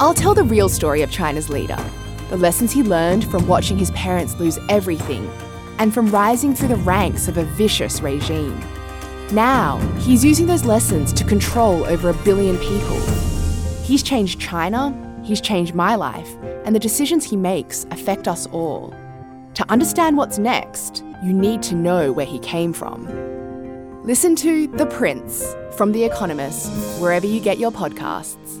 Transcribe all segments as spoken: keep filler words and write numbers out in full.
I'll tell the real story of China's leader, the lessons he learned from watching his parents lose everything and from rising through the ranks of a vicious regime. Now, he's using those lessons to control over a billion people. He's changed China, he's changed my life, and the decisions he makes affect us all. To understand what's next, you need to know where he came from. Listen to The Prince from The Economist, wherever you get your podcasts.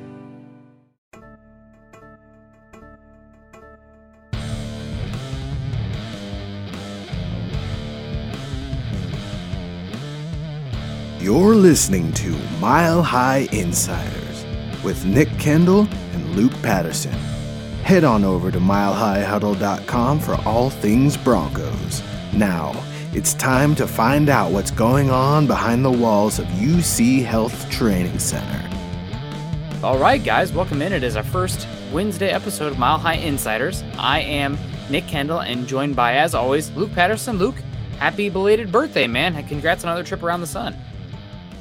You're listening to Mile High Insiders with Nick Kendall and Luke Patterson. Head on over to mile high huddle dot com for all things Broncos. Now, it's time to find out what's going on behind the walls of U C Health Training Center. All right, guys, welcome in. It is our first Wednesday episode of Mile High Insiders. I am Nick Kendall and joined by, as always, Luke Patterson. Luke, happy belated birthday, man. Congrats on another trip around the sun.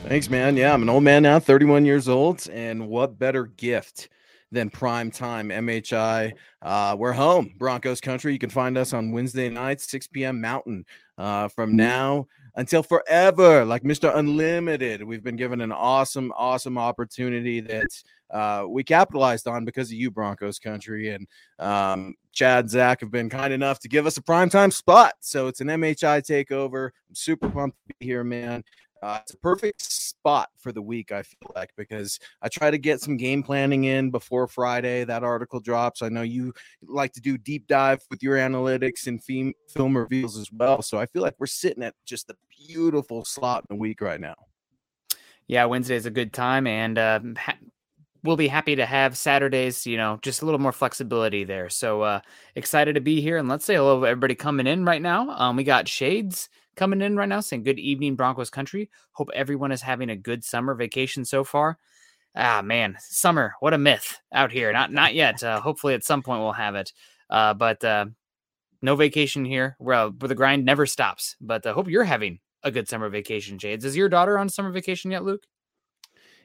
Thanks, man. Yeah, I'm an old man now, thirty-one years old, and what better gift than prime time M H I? Uh, we're home, Broncos country. You can find us on Wednesday nights, six p.m. Mountain, uh, from now until forever. Like Mister Unlimited, we've been given an awesome, awesome opportunity that uh, we capitalized on because of you, Broncos country. And um, Chad, Zach have been kind enough to give us a prime time spot. So it's an M H I takeover. I'm super pumped to be here, man. Uh, it's a perfect spot for the week, I feel like, because I try to get some game planning in before Friday. That article drops. I know you like to do deep dive with your analytics and film reveals as well. So I feel like we're sitting at just the beautiful slot in the week right now. Yeah, Wednesday is a good time, and uh, ha- we'll be happy to have Saturdays, you know, just a little more flexibility there. So uh, excited to be here, and let's say hello to everybody coming in right now. Um, we got Shades coming in right now saying good evening, Broncos country. Hope everyone is having a good summer vacation so far. Ah, man, summer, what a myth out here. Not not yet. Uh, hopefully at some point we'll have it. Uh, but uh, no vacation here. Well, the grind never stops. But I uh, hope you're having a good summer vacation, Jades. Is your daughter on summer vacation yet, Luke?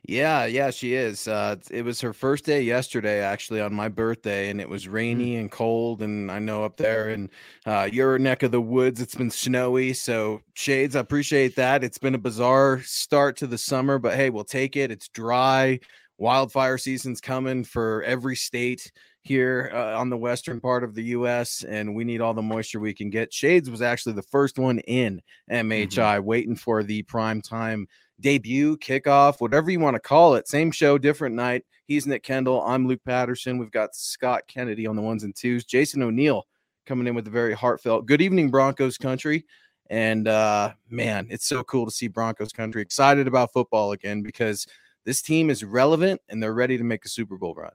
Yeah, yeah, she is. Uh, it was her first day yesterday, actually, on my birthday, and it was rainy and cold. And I know up there in uh, your neck of the woods, it's been snowy. So, Shades, I appreciate that. It's been a bizarre start to the summer, but hey, we'll take it. It's dry. Wildfire season's coming for every state here uh, on the western part of the U S, and we need all the moisture we can get. Shades was actually the first one in M H I, mm-hmm. waiting for the primetime debut, kickoff, whatever you want to call it. Same show, different night. He's Nick Kendall. I'm Luke Patterson. We've got Scott Kennedy on the ones and twos. Jason O'Neill coming in with a very heartfelt good evening, Broncos country. And uh, man, it's so cool to see Broncos country excited about football again, because this team is relevant and they're ready to make a Super Bowl run.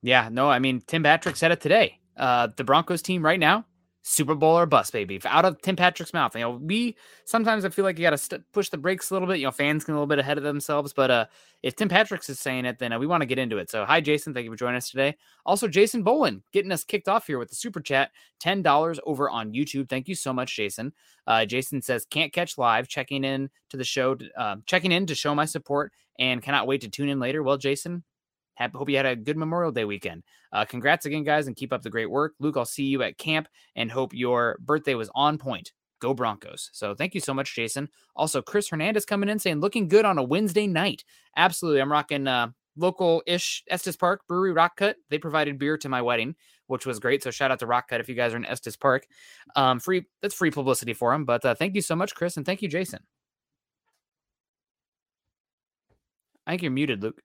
Yeah, no, I mean, Tim Patrick said it today. Uh, the Broncos team right now, Super Bowl or bust, baby. Out of Tim Patrick's mouth. You know, we sometimes I feel like you got to st- push the brakes a little bit. You know, fans get a little bit ahead of themselves. But uh, if Tim Patrick's is saying it, then uh, we want to get into it. So, hi, Jason. Thank you for joining us today. Also, Jason Bowen getting us kicked off here with the Super Chat, ten dollars over on YouTube. Thank you so much, Jason. Uh, Jason says, can't catch live. Checking in to the show, uh, checking in to show my support and cannot wait to tune in later. Well, Jason, hope you had a good Memorial Day weekend. Uh, congrats again, guys, and keep up the great work. Luke, I'll see you at camp and hope your birthday was on point. Go Broncos. So thank you so much, Jason. Also, Chris Hernandez coming in saying, looking good on a Wednesday night. Absolutely. I'm rocking uh, local-ish Estes Park brewery, Rock Cut. They provided beer to my wedding, which was great. So shout out to Rock Cut if you guys are in Estes Park. Um, free that's free publicity for them. But uh, thank you so much, Chris, and thank you, Jason. I think you're muted, Luke.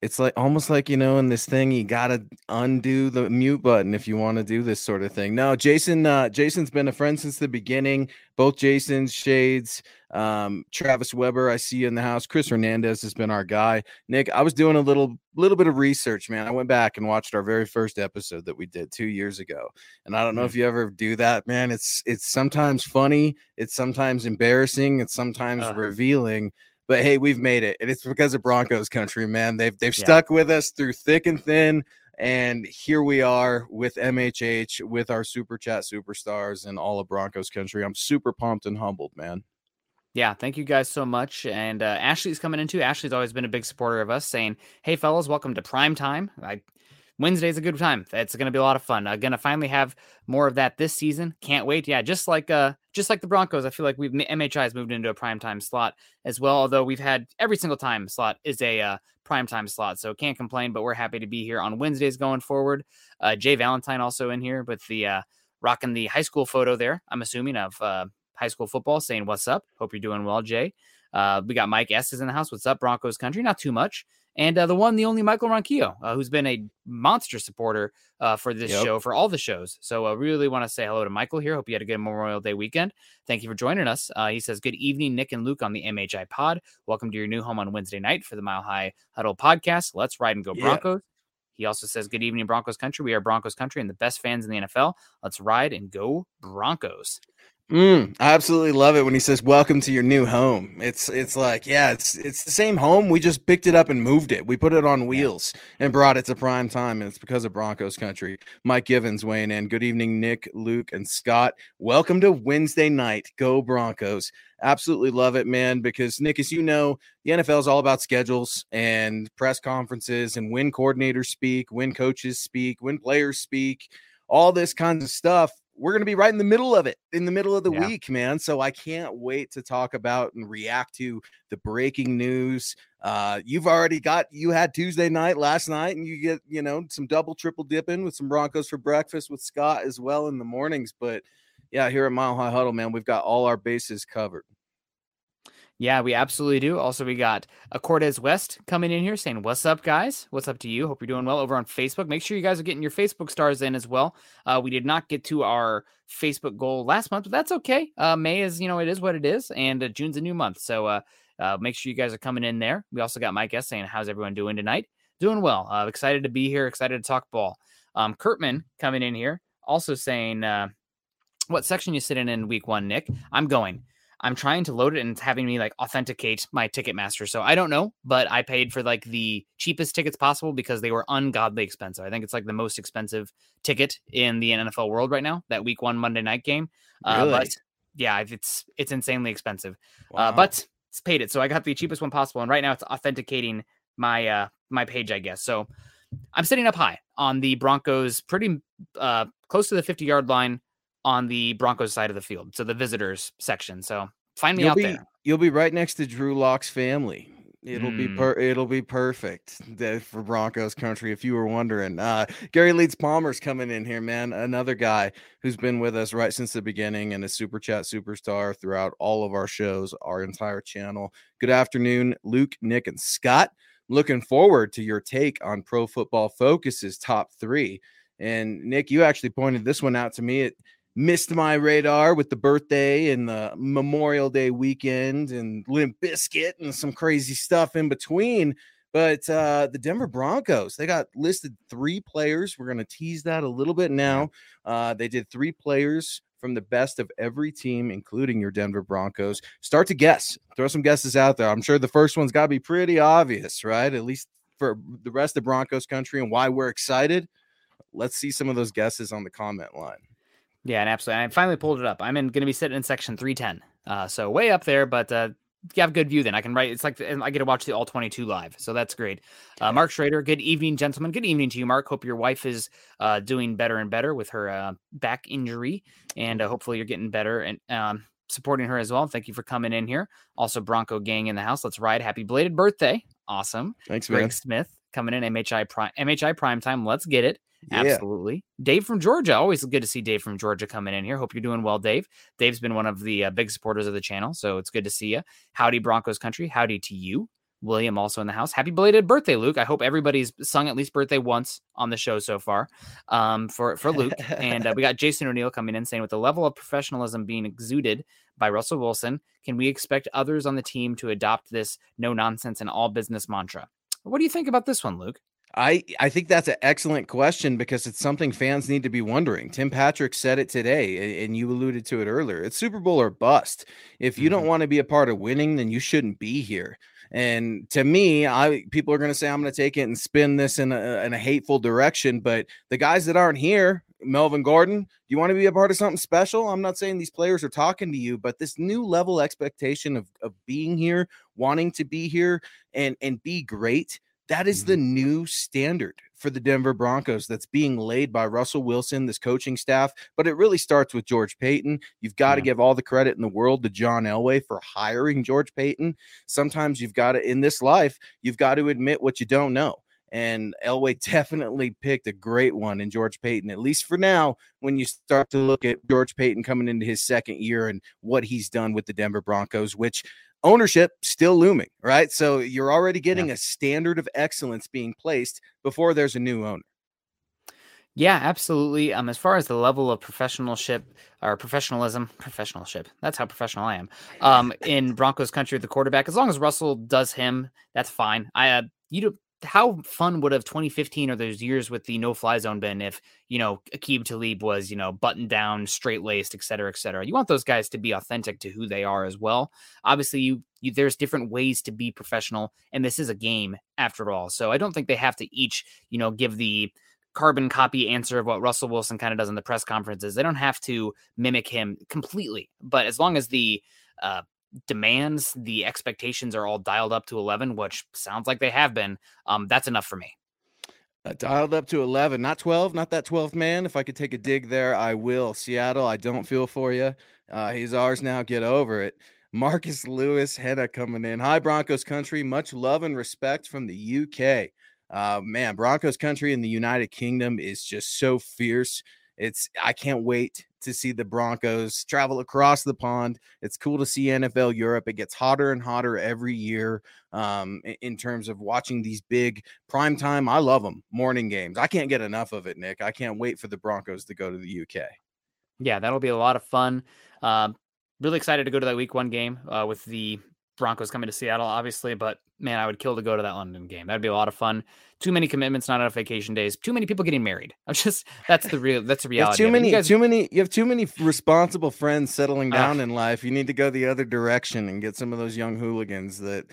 It's like almost like, you know, in this thing, you got to undo the mute button if you want to do this sort of thing. No, Jason, uh, Jason's been a friend since the beginning. Both Jason's, Shades, um, Travis Weber, I see you in the house. Chris Hernandez has been our guy. Nick, I was doing a little little bit of research, man. I went back and watched our very first episode that we did two years ago. And I don't know if you ever do that, man. It's, it's sometimes funny. It's sometimes embarrassing. It's sometimes uh-huh. revealing. But hey, we've made it, and it's because of Broncos country, man. They've they've yeah. stuck with us through thick and thin, and here we are with M H H, with our Super Chat superstars, and all of Broncos country. I'm super pumped and humbled, man. Yeah, thank you guys so much. And uh, Ashley's coming in too. Ashley's always been a big supporter of us, saying, "Hey, fellas, welcome to prime time. I, Wednesday's a good time. It's going to be a lot of fun. I'm going to finally have more of that this season. Can't wait." Yeah, just like uh. Just like the Broncos, I feel like we've M H I has moved into a primetime slot as well, although we've had every single time slot is a uh, primetime slot, so can't complain, but we're happy to be here on Wednesdays going forward. Uh, Jay Valentine also in here with the uh, rocking the high school photo there, I'm assuming, of uh, high school football, saying, "What's up? Hope you're doing well, Jay." Uh, we got Mike S. is in the house. "What's up, Broncos country?" Not too much. And uh, the one, the only Michael Ronquillo, uh, who's been a monster supporter uh, for this yep. show, for all the shows. So I uh, really want to say hello to Michael here. Hope you had a good Memorial Day weekend. Thank you for joining us. Uh, he says, "Good evening, Nick and Luke on the M H I pod. Welcome to your new home on Wednesday night for the Mile High Huddle podcast. Let's ride and go yeah. Broncos." He also says, "Good evening, Broncos country. We are Broncos country and the best fans in the N F L. Let's ride and go Broncos." Mm, I absolutely love it when he says, "Welcome to your new home." It's it's like, yeah, it's it's the same home. We just picked it up and moved it. We put it on wheels and brought it to prime time, and it's because of Broncos country. Mike Givens weighing in. "Good evening, Nick, Luke, and Scott. Welcome to Wednesday night. Go Broncos." Absolutely love it, man, because, Nick, as you know, the N F L is all about schedules and press conferences and when coordinators speak, when coaches speak, when players speak, all this kinds of stuff. We're going to be right in the middle of it, in the middle of the yeah. week, man. So I can't wait to talk about and react to the breaking news. Uh, you've already got, you had Tuesday night last night, and you get, you know, some double, triple dipping with some Broncos for breakfast with Scott as well in the mornings. But yeah, here at Mile High Huddle, man, we've got all our bases covered. Yeah, we absolutely do. Also, we got a Cortez West coming in here saying, "What's up, guys? What's up to you? Hope you're doing well." Over on Facebook, make sure you guys are getting your Facebook stars in as well. Uh, we did not get to our Facebook goal last month, but that's okay. Uh, May is, you know, it is what it is, and uh, June's a new month. So uh, uh, make sure you guys are coming in there. We also got Mike S. saying, "How's everyone doing tonight?" Doing well. Uh, excited to be here. Excited to talk ball. Um, Kurtman coming in here also saying, uh, "What section you sitting in week one, Nick? I'm going. I'm trying to load it and it's having me like authenticate my Ticketmaster. So I don't know, but I paid for like the cheapest tickets possible because they were ungodly expensive. I think it's like the most expensive ticket in the N F L world right now, that week one Monday night game." Really? Uh, but yeah, it's, it's insanely expensive, wow. uh, but it's paid it. So I got the cheapest one possible. And right now it's authenticating my, uh, my page, I guess. So I'm sitting up high on the Broncos, pretty uh, close to the fifty yard line, on the Broncos side of the field. So the visitors section. So find me you'll out be, there. You'll be right next to Drew Locke's family. It'll mm. be per, it'll be perfect for Broncos country. If you were wondering, uh, Gary Leeds Palmer's coming in here, man. Another guy who's been with us right since the beginning and a super chat superstar throughout all of our shows, our entire channel. "Good afternoon, Luke, Nick, and Scott. Looking forward to your take on Pro Football Focus's top three." And Nick, you actually pointed this one out to me. It missed my radar with the birthday and the Memorial Day weekend and Limp Bizkit and some crazy stuff in between. But uh, the Denver Broncos, they got listed three players. We're going to tease that a little bit now. Uh, they did three players from the best of every team, including your Denver Broncos. Start to guess. Throw some guesses out there. I'm sure the first one's got to be pretty obvious, right? At least for the rest of Broncos country and why we're excited. Let's see some of those guesses on the comment line. Yeah, and absolutely. I finally pulled it up. I'm in, going to be sitting in section three ten. Uh, so way up there, but uh, you have a good view then. I can write. It's like I get to watch the all twenty-two live. So that's great. Uh, Mark Schrader, "Good evening, gentlemen." Good evening to you, Mark. Hope your wife is uh, doing better and better with her uh, back injury. And uh, hopefully you're getting better and um, supporting her as well. Thank you for coming in here. Also, Bronco Gang in the house. Let's ride. Happy belated birthday. Awesome. Thanks, man. Greg Smith coming in. M H I Prime, M H I Primetime. Let's get it. Yeah. Absolutely. Dave from Georgia. Always good to see Dave from Georgia coming in here. Hope you're doing well, Dave. Dave's been one of the uh, big supporters of the channel, so it's good to see you. Howdy, Broncos country. Howdy to you. William also in the house. Happy belated birthday, Luke. I hope everybody's sung at least birthday once on the show so far um, for, for Luke. And uh, we got Jason O'Neill coming in saying, with the level of professionalism being exuded by Russell Wilson, can we expect others on the team to adopt this no nonsense and all business mantra? What do you think about this one, Luke? I, I think that's an excellent question because it's something fans need to be wondering. Tim Patrick said it today, and you alluded to it earlier. It's Super Bowl or bust. If you mm-hmm. don't want to be a part of winning, then you shouldn't be here. And to me, I people are going to say I'm going to take it and spin this in a, in a hateful direction. But the guys that aren't here, Melvin Gordon, you want to be a part of something special? I'm not saying these players are talking to you, but this new level expectation of, of being here, wanting to be here and, and be great, that is the new standard for the Denver Broncos that's being laid by Russell Wilson, this coaching staff. But it really starts with George Paton. You've got yeah. to give all the credit in the world to John Elway for hiring George Paton. Sometimes you've got to, in this life, you've got to admit what you don't know. And Elway definitely picked a great one in George Paton, at least for now, when you start to look at George Paton coming into his second year and what he's done with the Denver Broncos, which ownership still looming, right? So you're already getting yeah. a standard of excellence being placed before there's a new owner. Yeah, absolutely. Um, as far as the level of professionalship or professionalism, professionalship, that's how professional I am um, in Broncos country with the quarterback. As long as Russell does him, that's fine. I, uh, you do. How fun would have twenty fifteen or those years with the no fly zone been if, you know, Aqib Talib was, you know, buttoned down, straight laced, et cetera, et cetera. You want those guys to be authentic to who they are as well. Obviously you, you, there's different ways to be professional, and this is a game after all. So I don't think they have to each, you know, give the carbon copy answer of what Russell Wilson kind of does in the press conferences. They don't have to mimic him completely, but as long as the, uh, demands, the expectations are all dialed up to eleven, which sounds like they have been. Um, that's enough for me. Uh, dialed up to eleven, not twelve, not that twelfth man. If I could take a dig there, I will. Seattle, I don't feel for you. Uh, he's ours now. Get over it. Marcus Lewis Hanna coming in. Hi, Broncos country. Much love and respect from the U K. Uh, man, Broncos country in the United Kingdom is just so fierce. It's I can't wait to see the Broncos travel across the pond. It's cool to see N F L Europe. It gets hotter and hotter every year um, in terms of watching these big primetime. I love them. Morning games. I can't get enough of it, Nick. I can't wait for the Broncos to go to the U K. Yeah, that'll be a lot of fun. Uh, really excited to go to that week one game uh, with the Broncos coming to Seattle, obviously, but man, I would kill to go to that London game. That'd be a lot of fun. Too many commitments, not enough vacation days. Too many people getting married. I'm just that's the real that's the reality. Too many, guys... too many. You have too many responsible friends settling down uh, in life. You need to go the other direction and get some of those young hooligans that.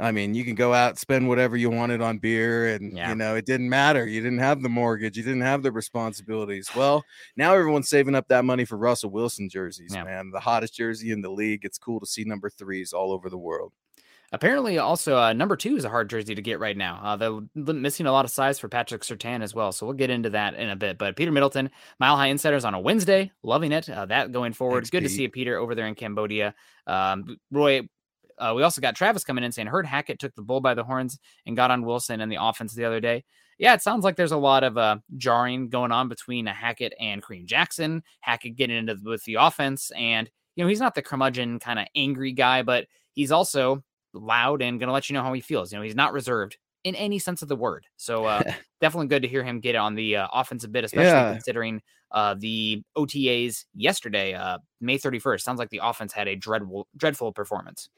I mean, you can go out, spend whatever you wanted on beer, and, yeah. you know, it didn't matter. You didn't have the mortgage. You didn't have the responsibilities. Well, now everyone's saving up that money for Russell Wilson jerseys, yeah. man. The hottest jersey in the league. It's cool to see number threes all over the world. Apparently, also, uh, number two is a hard jersey to get right now. Uh, they're missing a lot of size for Patrick Surtain as well, so we'll get into that in a bit. But Peter Middleton, Mile High Insiders on a Wednesday. Loving it. Uh, that going forward. Thanks, Good Pete. to see you, Peter, over there in Cambodia. Um, Roy... Uh, we also got Travis coming in saying, heard Hackett took the bull by the horns and got on Wilson and the offense the other day. Yeah, it sounds like there's a lot of uh, jarring going on between uh, Hackett and Kareem Jackson. Hackett getting into the, with the offense, and, you know, he's not the curmudgeon kind of angry guy, but he's also loud and going to let you know how he feels. You know, he's not reserved in any sense of the word. So uh, definitely good to hear him get on the uh, offensive bit, especially yeah. considering uh, the O T As yesterday, uh, May thirty-first. Sounds like the offense had a dreadful, dreadful performance.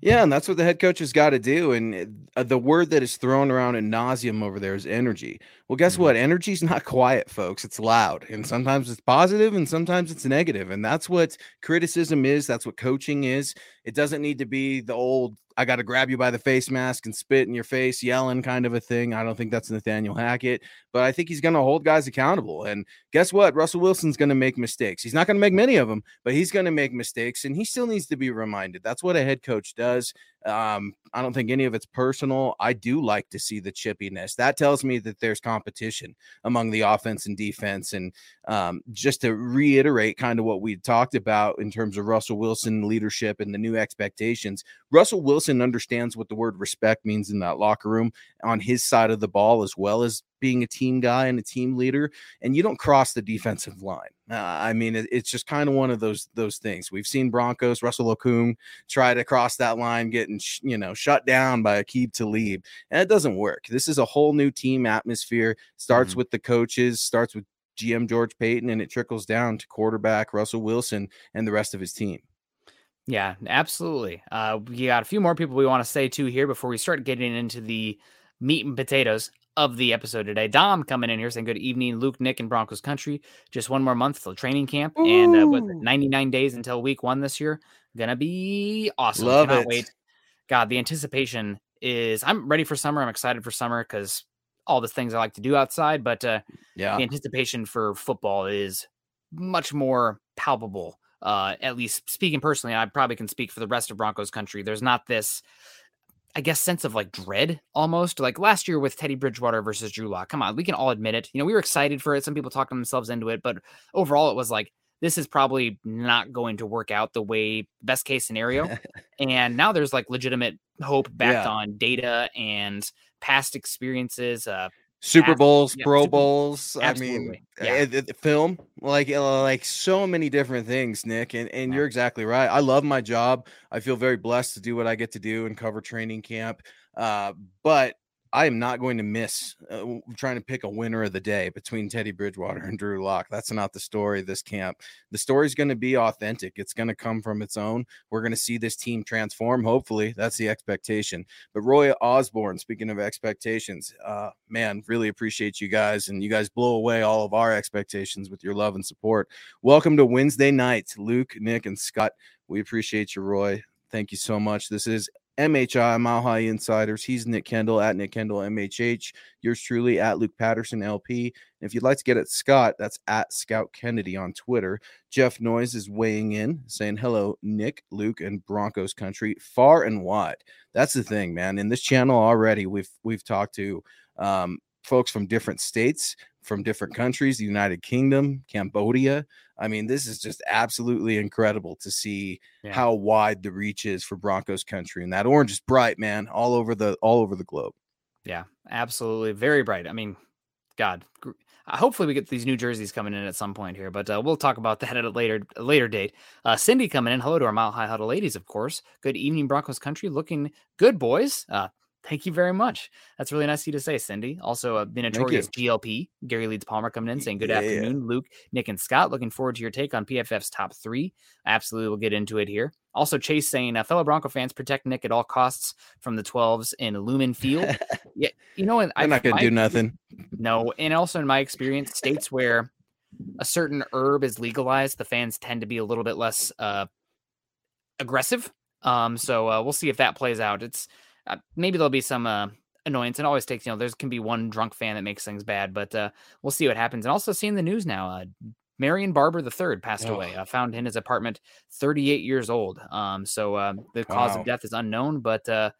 Yeah, and that's what the head coach has got to do. And the word that is thrown around ad nauseum over there is energy. Well, guess mm-hmm. what? Energy's not quiet, folks. It's loud. And sometimes it's positive and sometimes it's negative. And that's what criticism is. That's what coaching is. It doesn't need to be the old, I got to grab you by the face mask and spit in your face, yelling kind of a thing. I don't think that's Nathaniel Hackett, but I think he's going to hold guys accountable. And guess what? Russell Wilson's going to make mistakes. He's not going to make many of them, but he's going to make mistakes, and he still needs to be reminded. That's what a head coach does. Um, I don't think any of it's personal. I do like to see the chippiness. That tells me that there's competition among the offense and defense. And um, just to reiterate kind of what we talked about in terms of Russell Wilson leadership and the new expectations, Russell Wilson understands what the word respect means in that locker room on his side of the ball, as well as being a team guy and a team leader, and you don't cross the defensive line. Uh, I mean, it, it's just kind of one of those those things. We've seen Broncos, Russell Okung try to cross that line, getting sh- you know shut down by Aqib Talib, and it doesn't work. This is a whole new team atmosphere. Starts mm-hmm. with the coaches, starts with G M George Paton, and it trickles down to quarterback Russell Wilson and the rest of his team. Yeah, absolutely. Uh, we got a few more people we want to say to here before we start getting into the meat and potatoes of the episode today. Dom coming in here saying, good evening, Luke, Nick, and Broncos country. Just one more month till training camp. Ooh. And uh, with ninety-nine days until week one this year, gonna be awesome. Love Cannot it. Wait. God, the anticipation is, I'm ready for summer. I'm excited for summer because all the things I like to do outside, but uh, yeah. the anticipation for football is much more palpable. Uh, at least speaking personally, I probably can speak for the rest of Broncos country. There's not this, I guess, sense of like dread almost, like last year with Teddy Bridgewater versus Drew Locke. Come on, we can all admit it. You know, we were excited for it. Some people talked themselves into it, but overall it was like, this is probably not going to work out the way best case scenario. And now there's like legitimate hope backed yeah. on data and past experiences, uh, Super Bowls, yeah, Pro Super Bowls. Absolutely. I mean, yeah. the, the film, like, like so many different things, Nick. And, and yeah. you're exactly right. I love my job. I feel very blessed to do what I get to do and cover training camp. Uh, but I am not going to miss uh, trying to pick a winner of the day between Teddy Bridgewater and Drew Locke. That's not the story of this camp. The story is going to be authentic. It's going to come from its own. We're going to see this team transform. Hopefully that's the expectation. But Roy Osborne, speaking of expectations, uh, man, really appreciate you guys. And you guys blow away all of our expectations with your love and support. Welcome to Wednesday nights, Luke, Nick, and Scott. We appreciate you, Roy. Thank you so much. This is M H I, Mile High Insiders. He's Nick Kendall, at Nick Kendall M H H. Yours truly, at Luke Patterson L P. And if you'd like to get at Scott, that's at Scout Kennedy on Twitter. Jeff Noyes is weighing in, saying, hello, Nick, Luke, and Broncos country, far and wide. That's the thing, man. In this channel already, we've we've talked to um, folks from different states, from different countries, the United Kingdom, Cambodia. I mean, this is just absolutely incredible to see yeah. how wide the reach is for Broncos country. And that orange is bright, man, all over the, all over the globe. Yeah, absolutely. Very bright. I mean, God, hopefully we get these new jerseys coming in at some point here, but uh, we'll talk about that at a later, a later date. Uh, Cindy coming in. Hello to our Mile High Huddle ladies, of course. Good evening, Broncos country. Looking good, boys. Uh, Thank you very much. That's really nice of you to say, Cindy. Also, uh, the notorious G L P, Gary Leeds Palmer, coming in saying, good yeah, afternoon, yeah. Luke, Nick, and Scott. Looking forward to your take on P F F's top three. Absolutely, we'll get into it here. Also, Chase saying, uh, fellow Bronco fans, protect Nick at all costs from the twelves in Lumen Field. yeah, you know, and I'm not going to do nothing. No, and also in my experience, states where a certain herb is legalized, the fans tend to be a little bit less uh, aggressive. Um, so uh, we'll see if that plays out. It's Uh, maybe there'll be some uh, annoyance, and always takes, you know, there's can be one drunk fan that makes things bad, but uh, we'll see what happens. And also seeing the news now, uh, Marion Barber the third passed oh. away. I uh, found in his apartment, thirty-eight years old. Um, so uh, the cause wow. of death is unknown, but uh,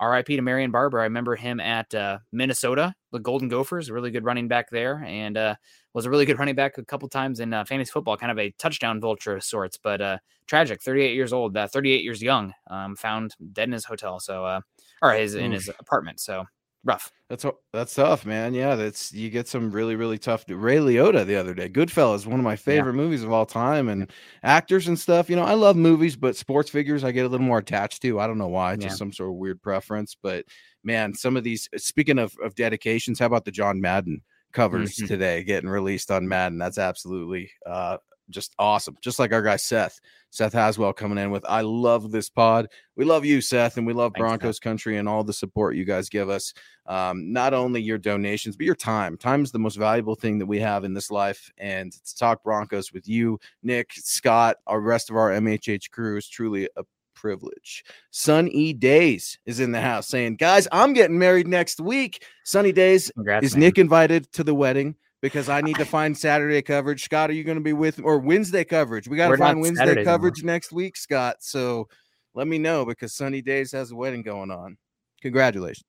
R I P to Marion Barber. I remember him at uh, Minnesota, the Golden Gophers, a really good running back there, and uh, was a really good running back a couple times in uh, fantasy football, kind of a touchdown vulture of sorts, but uh, tragic, thirty-eight years old, uh, thirty-eight years young, um, found dead in his hotel. So, uh, or his, in his apartment. So rough. That's that's tough, man. Yeah, that's you get some really, really tough. Ray Liotta the other day. Goodfellas, one of my favorite yeah. movies of all time, and actors and stuff. You know, I love movies, but sports figures I get a little more attached to. I don't know why, just yeah. some sort of weird preference. But man, some of these. Speaking of of dedications, how about the John Madden covers mm-hmm. today getting released on Madden? That's absolutely uh, just awesome. Just like our guy Seth. Seth Haswell coming in with, I love this pod. We love you, Seth, and we love Thanks, Broncos Seth. Country and all the support you guys give us. Um, not only your donations, but your time. Time is the most valuable thing that we have in this life. And to talk Broncos with you, Nick, Scott, our rest of our M H H crew is truly a privilege. Sunny Days is in the house saying, guys, I'm getting married next week. Sunny Days, Congrats, is man. Nick invited to the wedding? Because I need to find Saturday coverage. Scott, are you going to be with, or Wednesday coverage? We got to find Wednesday Saturday coverage anymore. Next week, Scott. So let me know, because Sunny Days has a wedding going on. Congratulations.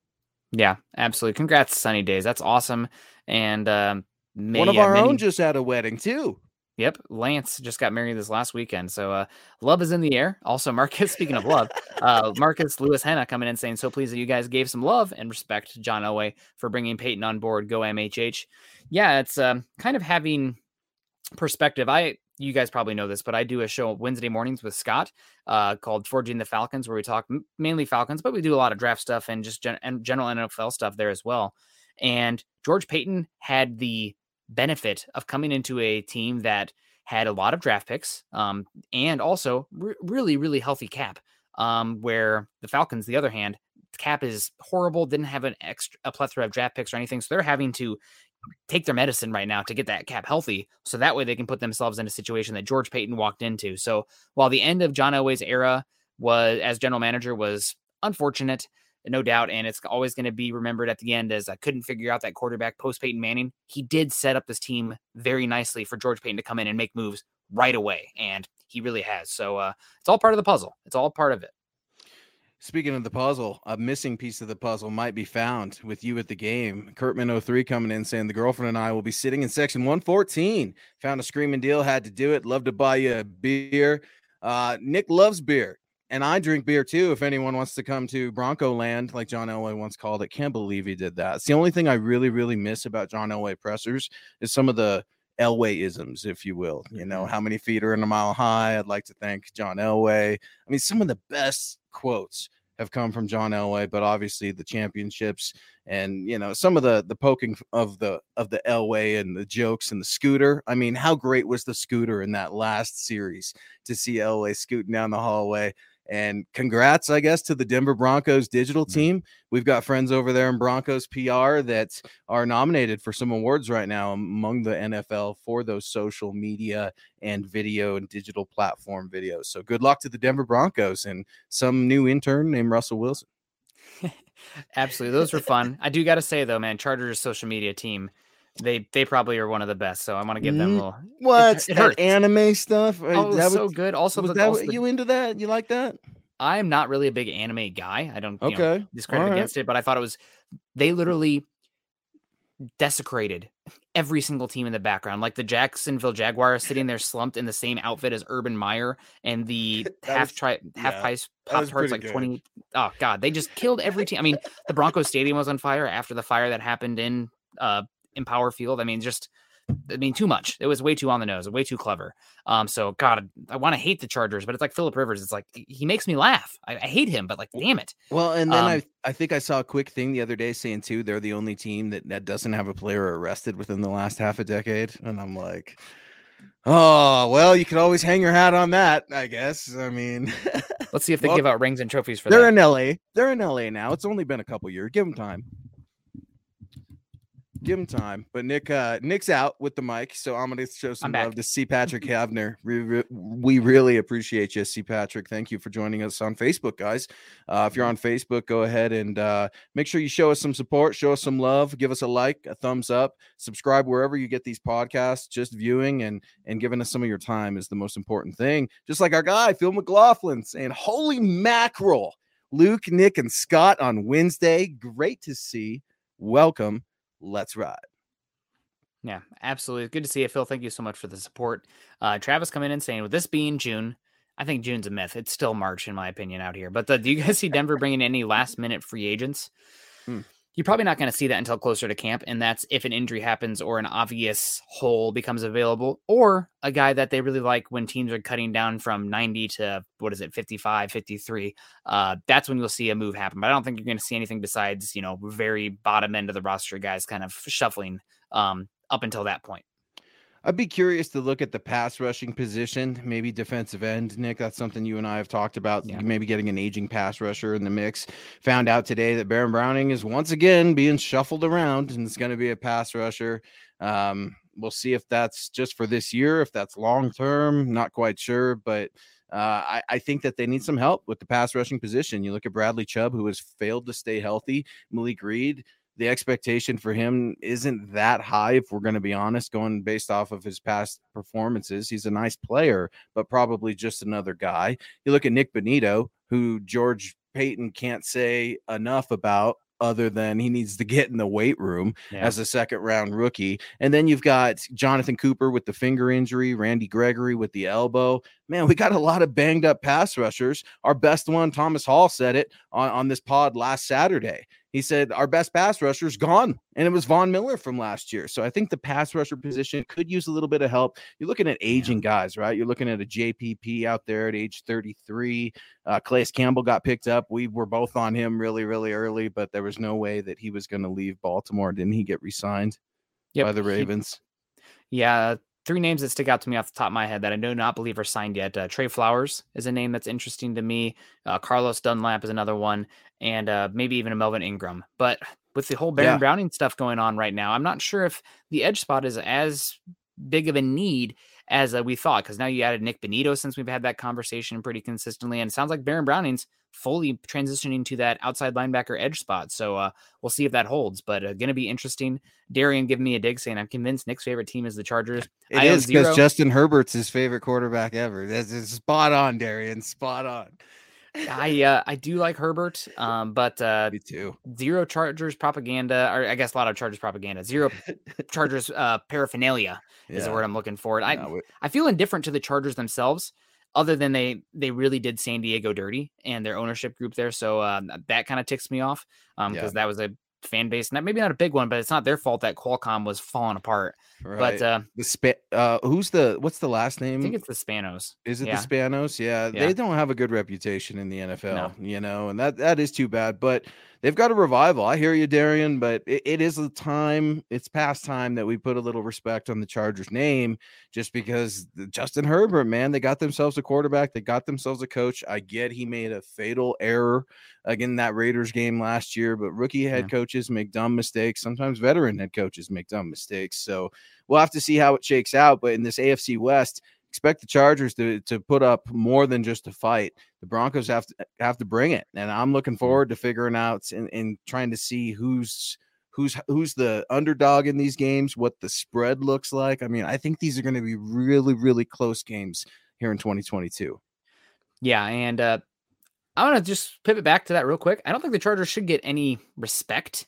Yeah, absolutely. Congrats, Sunny Days. That's awesome. And um, many, one of our uh, many... own just had a wedding too. Yep. Lance just got married this last weekend. So uh, love is in the air. Also, Marcus, speaking of love, uh, Marcus Lewis Hanna coming in saying, so pleased that you guys gave some love and respect to John Elway for bringing Peyton on board. Go M H H. Yeah, it's um, kind of having perspective. I, you guys probably know this, but I do a show Wednesday mornings with Scott uh, called Forging the Falcons, where we talk mainly Falcons, but we do a lot of draft stuff and just gen- and general N F L stuff there as well. And George Paton had the benefit of coming into a team that had a lot of draft picks um, and also re- really, really healthy cap, um, where the Falcons, the other hand, cap is horrible, didn't have an extra a plethora of draft picks or anything. So they're having to take their medicine right now to get that cap healthy. So that way they can put themselves in a situation that George Paton walked into. So while the end of John Elway's era was as general manager was unfortunate, no doubt, and it's always going to be remembered at the end as I couldn't figure out that quarterback post Peyton Manning. He did set up this team very nicely for George Paton to come in and make moves right away, and he really has. So uh, it's all part of the puzzle. It's all part of it. Speaking of the puzzle, a missing piece of the puzzle might be found with you at the game. Kurtman oh three coming in saying, the girlfriend and I will be sitting in section one fourteen. Found a screaming deal, had to do it. Love to buy you a beer. Uh, Nick loves beer. And I drink beer, too, if anyone wants to come to Bronco Land, like John Elway once called it. Can't believe he did that. It's the only thing I really, really miss about John Elway pressers is some of the Elway-isms, if you will. You know, how many feet are in a mile high? I'd like to thank John Elway. I mean, some of the best quotes have come from John Elway, but obviously the championships and, you know, some of the the poking of the of the Elway and the jokes and the scooter. I mean, how great was the scooter in that last series to see Elway scooting down the hallway? And congrats, I guess, to the Denver Broncos digital team. We've got friends over there in Broncos P R that are nominated for some awards right now among the N F L for those social media and video and digital platform videos. So good luck to the Denver Broncos and some new intern named Russell Wilson. Absolutely. Those were fun. I do got to say, though, man, Chargers social media team. They they probably are one of the best, so I want to give them a little. What it, it anime stuff? Oh, that was so good. Also, was the, that, also the, you into that? You like that? I'm not really a big anime guy. I don't okay. you know, discredit right. against it, but I thought it was. They literally desecrated every single team in the background, like the Jacksonville Jaguars sitting there slumped in the same outfit as Urban Meyer and the half tri half yeah, pies pop tarts like good. twenty. Oh God, they just killed every team. I mean, the Broncos Stadium was on fire after the fire that happened in. Uh, Empower Field. I mean, just, I mean, too much. It was way too on the nose, way too clever. Um, so God, I want to hate the Chargers, but it's like Philip Rivers. It's like he makes me laugh. I, I hate him, but like, damn it. Well, and then um, I, I think I saw a quick thing the other day saying too, they're the only team that that doesn't have a player arrested within the last half a decade, and I'm like, oh well, you could always hang your hat on that, I guess. I mean, let's see if they well, give out rings and trophies for. They're that. in L A. They're in L A now. It's only been a couple years. Give them time. Give him time, but Nick, uh, Nick's out with the mic, so I'm going to show some love to C. Patrick Havner. We, re- we really appreciate you, C. Patrick. Thank you for joining us on Facebook, guys. Uh, if you're on Facebook, go ahead and uh, make sure you show us some support, show us some love, give us a like, a thumbs up, subscribe wherever you get these podcasts. Just viewing and and giving us some of your time is the most important thing. Just like our guy Phil McLaughlin saying, "Holy mackerel, Luke, Nick, and Scott on Wednesday. Great to see. Welcome." Let's ride. Yeah, absolutely. Good to see you, Phil. Thank you so much for the support. Uh, Travis coming in saying, with this being June, I think June's a myth. It's still March, in my opinion, out here. But the, do you guys see Denver bringing any last-minute free agents? Hmm. You're probably not going to see that until closer to camp, and that's if an injury happens or an obvious hole becomes available, or a guy that they really like when teams are cutting down from ninety to, what is it, fifty-five, fifty-three. Uh, that's when you'll see a move happen. But I don't think you're going to see anything besides, you know, very bottom end of the roster guys kind of shuffling um, up until that point. I'd be curious to look at the pass rushing position, maybe defensive end, Nick. That's something you and I have talked about, yeah. Maybe getting an aging pass rusher in the mix. Found out today that Baron Browning is once again being shuffled around, and it's going to be a pass rusher. Um, we'll see if that's just for this year, if that's long-term, not quite sure, but uh, I, I think that they need some help with the pass rushing position. You look at Bradley Chubb, who has failed to stay healthy, Malik Reed. The expectation for him isn't that high, if we're going to be honest, going based off of his past performances. He's a nice player, but probably just another guy. You look at Nick Benito, who George Paton can't say enough about, other than he needs to get in the weight room yeah. as a second round rookie. And then you've got Jonathan Cooper with the finger injury, Randy Gregory with the elbow. Man, we got a lot of banged up pass rushers. Our best one, Thomas Hall, said it on, on this pod last Saturday. He said our best pass rusher is gone, and it was Von Miller from last year. So I think the pass rusher position could use a little bit of help. You're looking at aging guys, right? You're looking at a J P P out there at age thirty-three. Uh, Calais Campbell got picked up. We were both on him really, really early, but there was no way that he was going to leave Baltimore. Didn't he get re-signed yep, by the Ravens? He, yeah, three names that stick out to me off the top of my head that I do not believe are signed yet. Uh, Trey Flowers is a name that's interesting to me. Uh, Carlos Dunlap is another one. And uh, maybe even a Melvin Ingram. But with the whole Baron yeah. Browning stuff going on right now, I'm not sure if the edge spot is as big of a need as uh, we thought, because now you added Nick Benito since we've had that conversation pretty consistently. And it sounds like Baron Browning's fully transitioning to that outside linebacker edge spot. So uh, we'll see if that holds, but uh, going to be interesting. Darian giving me a dig saying, I'm convinced Nick's favorite team is the Chargers. It I is because Justin Herbert's his favorite quarterback ever. That's spot on, Darian. Spot on. I uh, I do like Herbert, um, but uh, me too. Zero Chargers propaganda, or I guess a lot of Chargers propaganda. Zero Chargers uh, paraphernalia is yeah. the word I'm looking for. I no, it... I feel indifferent to the Chargers themselves, other than they they really did San Diego dirty and their ownership group there. So um, that kind of ticks me off because um, yeah. that was a fan base, and maybe not a big one, but it's not their fault that Qualcomm was falling apart. Right. But uh, the spa- uh, who's the what's the last name? I think it's the Spanos. Is it yeah. the Spanos? Yeah, yeah, they don't have a good reputation in the N F L, no. you know, and that that is too bad. But they've got a revival. I hear you, Darian, but it, it is the time. It's past time that we put a little respect on the Chargers' name, just because Justin Herbert, man, they got themselves a quarterback, they got themselves a coach. I get he made a fatal error again that Raiders game last year, but rookie head yeah. coaches make dumb mistakes. Sometimes veteran head coaches make dumb mistakes. So we'll have to see how it shakes out. But in this A F C West, expect the Chargers to, to put up more than just a fight. The Broncos have to have to bring it. And I'm looking forward to figuring out and, and trying to see who's who's who's the underdog in these games, what the spread looks like. I mean, I think these are going to be really, really close games here in twenty twenty-two. Yeah, and uh, I want to just pivot back to that real quick. I don't think the Chargers should get any respect.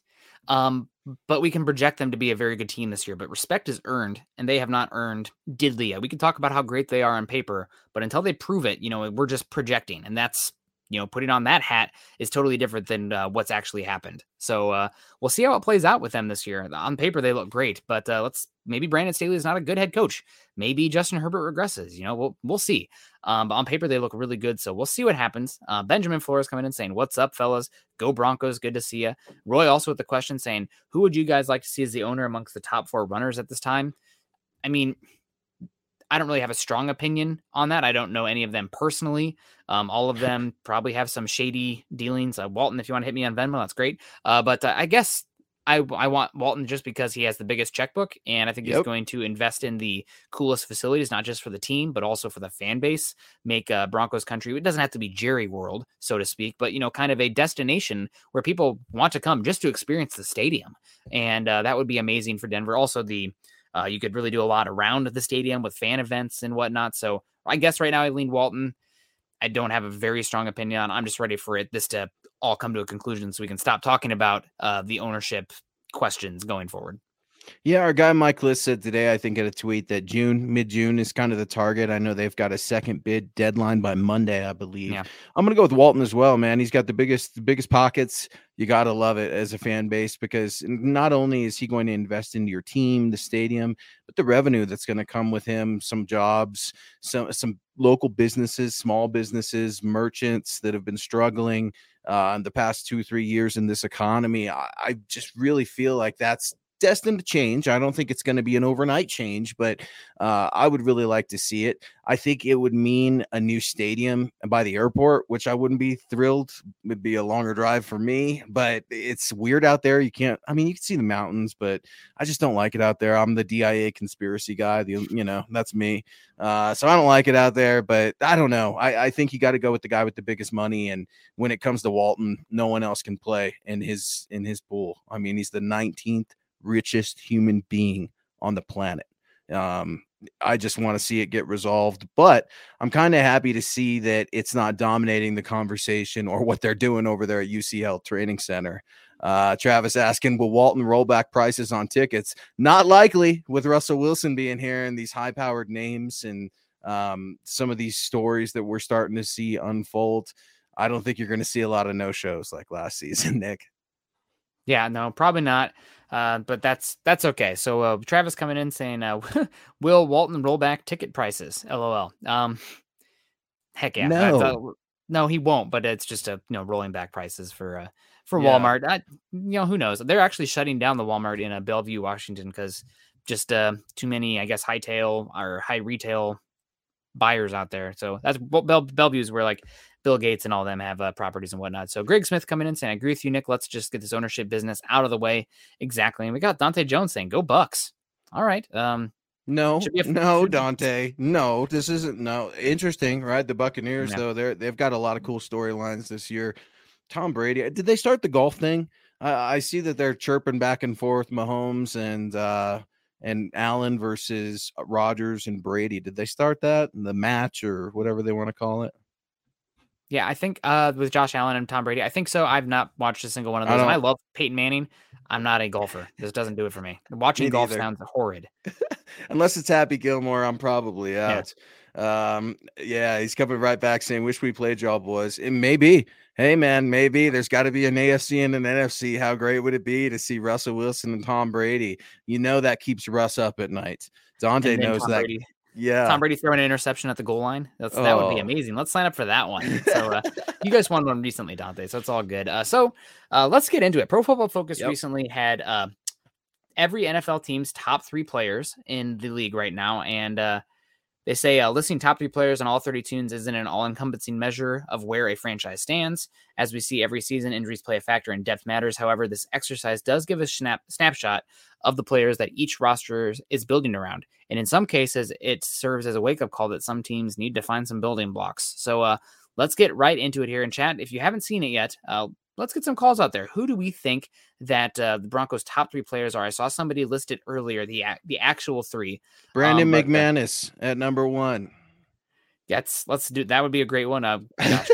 Um, but we can project them to be a very good team this year, but respect is earned and they have not earned diddly yet. We can talk about how great they are on paper, but until they prove it, you know, we're just projecting, and that's, you know, putting on that hat is totally different than uh, what's actually happened. So, uh, we'll see how it plays out with them this year. On paper, they look great, but, uh, let's maybe Brandon Staley is not a good head coach. Maybe Justin Herbert regresses, you know, we'll, we'll see. Um, but on paper, they look really good. So we'll see what happens. Uh, Benjamin Flores coming in saying, what's up, fellas? Go Broncos. Good to see you. Roy also with the question saying, who would you guys like to see as the owner amongst the top four runners at this time? I mean, I don't really have a strong opinion on that. I don't know any of them personally. Um, all of them probably have some shady dealings. Uh, Walton, if you want to hit me on Venmo, that's great. Uh, but uh, I guess I, I want Walton just because he has the biggest checkbook, and I think yep. he's going to invest in the coolest facilities, not just for the team, but also for the fan base, make uh, Broncos country. It doesn't have to be Jerry World, so to speak, but, you know, kind of a destination where people want to come just to experience the stadium. And uh, that would be amazing for Denver. Also the, Uh, you could really do a lot around the stadium with fan events and whatnot. So I guess right now I lean Walton. I don't have a very strong opinion on. I'm just ready for it. This to all come to a conclusion so we can stop talking about uh, the ownership questions going forward. Yeah, our guy Mike List said today, I think, in a tweet that June, mid-June is kind of the target. I know they've got a second bid deadline by Monday, I believe. Yeah. I'm going to go with Walton as well, man. He's got the biggest, the biggest pockets. You got to love it as a fan base, because not only is he going to invest into your team, the stadium, but the revenue that's going to come with him, some jobs, some some local businesses, small businesses, merchants that have been struggling uh, in the past two, three years in this economy. I, I just really feel like that's destined to change. I don't think it's going to be an overnight change, but uh, I would really like to see it. I think it would mean a new stadium by the airport, which I wouldn't be thrilled. It would be a longer drive for me, but it's weird out there. You can't, I mean, you can see the mountains, but I just don't like it out there. I'm the D I A conspiracy guy. The, you know, that's me. Uh, so I don't like it out there, but I don't know. I, I think you got to go with the guy with the biggest money. And when it comes to Walton, no one else can play in his, in his pool. I mean, he's the nineteenth richest human being on the planet. Um, I just want to see it get resolved, but I'm kind of happy to see that it's not dominating the conversation or what they're doing over there at U C Health Training Center. Uh, Travis asking, will Walton roll back prices on tickets? Not likely, with Russell Wilson being here and these high powered names and um, some of these stories that we're starting to see unfold. I don't think you're going to see a lot of no shows like last season, Nick. Yeah, no, probably not. Uh, but that's that's okay. So uh, Travis coming in saying, uh, will Walton roll back ticket prices? LOL. Um, heck yeah. No. I thought, no, he won't. But it's just a you know rolling back prices for uh, for yeah. Walmart. I, you know, who knows? They're actually shutting down the Walmart in uh, Bellevue, Washington, because just uh, too many, I guess, high tail or high retail buyers out there. So that's Bell, Bellevue is where like Bill Gates and all them have uh, properties and whatnot. So Greg Smith coming in saying, I agree with you, Nick. Let's just get this ownership business out of the way. Exactly. And we got Dante Jones saying, go Bucks. All right. Um, no, a- no, Dante. No, this isn't. No. Interesting, right? The Buccaneers, yeah. though, they're, they've got a lot of cool storylines this year. Tom Brady. Did they start the golf thing? Uh, I see that they're chirping back and forth, Mahomes and uh, and Allen versus Rodgers and Brady. Did they start that? The match or whatever they want to call it? Yeah, I think uh, with Josh Allen and Tom Brady, I think so. I've not watched a single one of those. I, and I love Peyton Manning. I'm not a golfer. This doesn't do it for me. Watching me golf either. Sounds horrid. Unless it's Happy Gilmore, I'm probably out. Yeah. Um, yeah, he's coming right back saying, wish we played y'all boys. It may be. Hey, man, maybe there's got to be an A F C and an N F C. How great would it be to see Russell Wilson and Tom Brady? You know that keeps Russ up at night. Dante knows Tom that. Brady. Yeah, Tom Brady throwing an interception at the goal line. That's, oh. That would be amazing. Let's sign up for that one. So uh, you guys won one recently, Dante, so it's all good. Uh, so uh, let's get into it. Pro Football Focus yep. recently had uh, every N F L team's top three players in the league right now. And uh, they say uh, listing top three players on all thirty teams isn't an all-encompassing measure of where a franchise stands. As we see every season, injuries play a factor and depth matters. However, this exercise does give a snap, snapshot of the players that each roster is building around. And in some cases, it serves as a wake-up call that some teams need to find some building blocks. So uh, let's get right into it here in chat. If you haven't seen it yet, uh, let's get some calls out there. Who do we think that uh, the Broncos' top three players are? I saw somebody listed earlier, the the actual three. Brandon um, McManus that, at number one. That's let's do that would be a great one. Uh, gosh.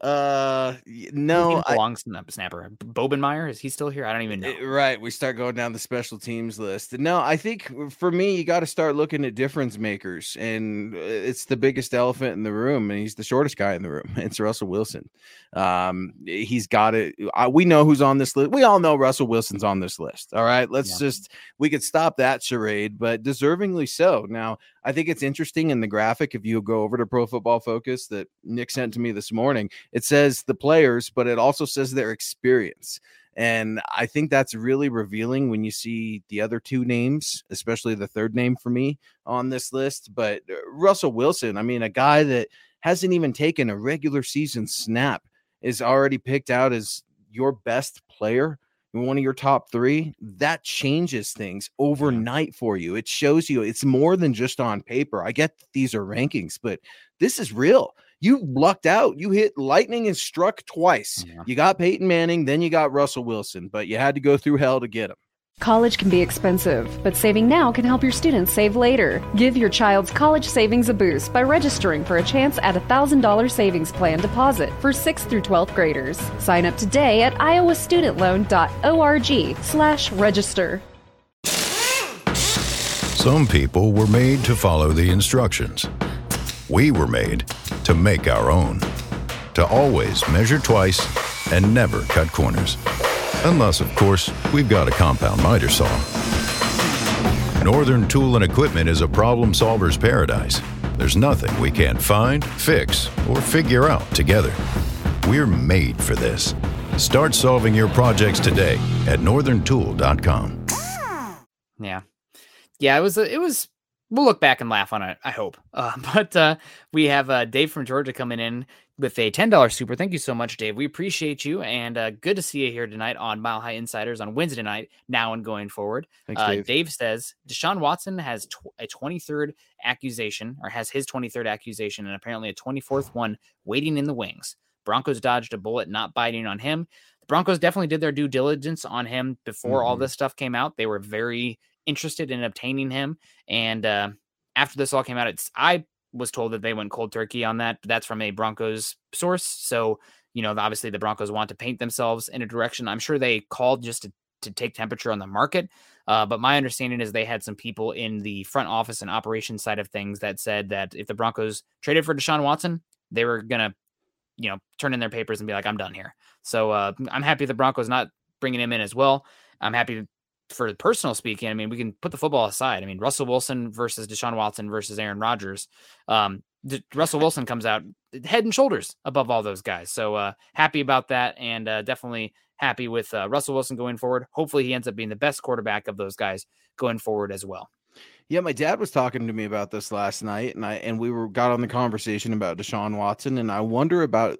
uh no, I, long snapper. Bobenmeier, is he still here? I don't even know. Right, we start going down the special teams list. No, I think for me, you got to start looking at difference makers, and it's the biggest elephant in the room, and he's the shortest guy in the room. It's Russell Wilson. Um, he's got it. I, we know who's on this list. We all know Russell Wilson's on this list. All right, let's yeah. just we could stop that charade, but deservingly so. Now, I think it's interesting in the graphic, if you go over to Pro Football Focus that Nick sent to me this morning, it says the players, but it also says their experience. And I think that's really revealing when you see the other two names, especially the third name for me on this list. But Russell Wilson, I mean, a guy that hasn't even taken a regular season snap is already picked out as your best player. One of your top three, that changes things overnight for you. It shows you it's more than just on paper. I get that these are rankings, but this is real. You lucked out. You hit lightning and struck twice. Yeah. You got Peyton Manning, then you got Russell Wilson, but you had to go through hell to get him. College can be expensive, but saving now can help your students save later. Give your child's college savings a boost by registering for a chance at a one thousand dollars savings plan deposit for sixth through twelfth graders. Sign up today at iowastudentloan.org slash register. Some people were made to follow the instructions. We were made to make our own. To always measure twice and never cut corners. Unless, of course, we've got a compound miter saw. Northern Tool and Equipment is a problem solver's paradise. There's nothing we can't find, fix, or figure out together. We're made for this. Start solving your projects today at northern tool dot com. Yeah. Yeah, it was, it was, we'll look back and laugh on it, I hope. Uh, but uh, we have uh, Dave from Georgia coming in with a ten dollars super. Thank you so much, Dave. We appreciate you, and uh, good to see you here tonight on Mile High Insiders on Wednesday night, now and going forward. Thanks, Dave. Uh, Dave says Deshaun Watson has tw- a twenty-third accusation, or has his twenty-third accusation, and apparently a twenty-fourth one waiting in the wings. Broncos dodged a bullet not biting on him. The Broncos definitely did their due diligence on him before mm-hmm. all this stuff came out. They were very interested in obtaining him. And uh, after this all came out, it's, I was told that they went cold turkey on that. But that's from a Broncos source. So, you know, obviously the Broncos want to paint themselves in a direction. I'm sure they called just to, to take temperature on the market. Uh, but my understanding is they had some people in the front office and operations side of things that said that if the Broncos traded for Deshaun Watson, they were going to, you know, turn in their papers and be like, I'm done here. So uh, I'm happy the Broncos not bringing him in as well. I'm happy for personal speaking. I mean, we can put the football aside. I mean, Russell Wilson versus Deshaun Watson versus Aaron Rodgers. Um, D- Russell Wilson comes out head and shoulders above all those guys. So uh, happy about that. And uh, definitely happy with uh, Russell Wilson going forward. Hopefully he ends up being the best quarterback of those guys going forward as well. Yeah, my dad was talking to me about this last night, and I and we were got on the conversation about Deshaun Watson, and I wonder about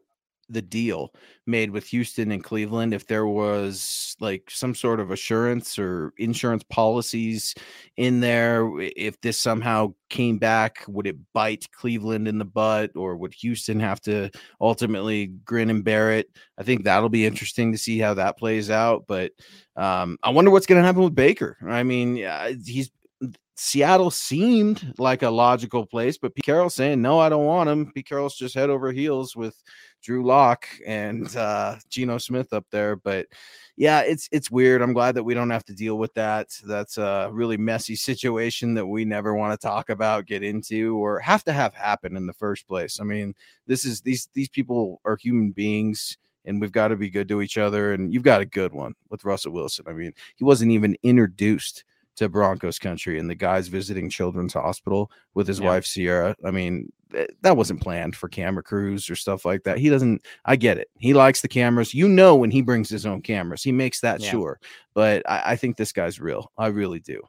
the deal made with Houston and Cleveland, if there was like some sort of assurance or insurance policies in there. If this somehow came back, would it bite Cleveland in the butt, or would Houston have to ultimately grin and bear it? I think that'll be interesting to see how that plays out. But um, I wonder what's going to happen with Baker. I mean, he's Seattle seemed like a logical place, but Pete Carroll's saying, no, I don't want him. Pete Carroll's just head over heels with Drew Locke and uh, Geno Smith up there. But yeah, it's it's weird. I'm glad that we don't have to deal with that. That's a really messy situation that we never want to talk about, get into, or have to have happen in the first place. I mean, this is these these people are human beings, and we've got to be good to each other. And you've got a good one with Russell Wilson. I mean, he wasn't even introduced to Broncos country, and the guy's visiting Children's Hospital with his yeah. wife Sierra. I mean, th- that wasn't planned for camera crews or stuff like that. He doesn't, I get it. He likes the cameras, you know, when he brings his own cameras, he makes that yeah. sure. But I-, I think this guy's real. I really do.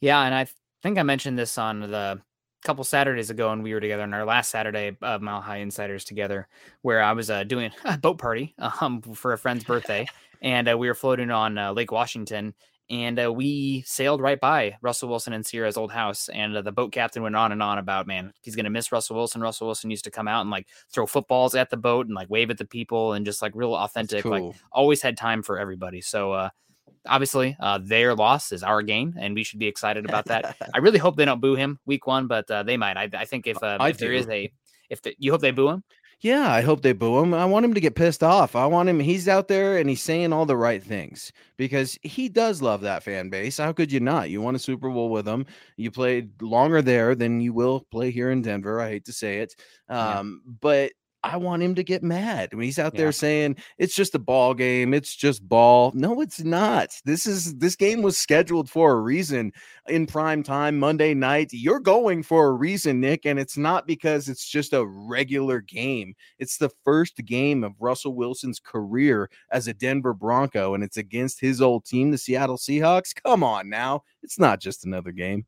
Yeah. And I th- think I mentioned this on the couple Saturdays ago, and we were together on our last Saturday of Mile High Insiders together, where I was uh, doing a boat party um, for a friend's birthday. And uh, we were floating on uh, Lake Washington, and uh, we sailed right by Russell Wilson and Sierra's old house. And uh, the boat captain went on and on about, man, he's going to miss Russell Wilson. Russell Wilson used to come out and like throw footballs at the boat and like wave at the people and just like real authentic, cool. like always had time for everybody. So uh, obviously uh, their loss is our gain, and we should be excited about that. I really hope they don't boo him week one, but uh, they might. I, I think if, uh, I if there is a, if the, you hope they boo him. Yeah, I hope they boo him. I want him to get pissed off. I want him. He's out there and he's saying all the right things because he does love that fan base. How could you not? You won a Super Bowl with them. You played longer there than you will play here in Denver. I hate to say it, um, yeah. but I want him to get mad when he's out yeah. there saying it's just a ball game. It's just ball. No, it's not. This is this game was scheduled for a reason in prime time Monday night. You're going for a reason, Nick. And it's not because it's just a regular game. It's the first game of Russell Wilson's career as a Denver Bronco, and it's against his old team, the Seattle Seahawks. Come on now. It's not just another game.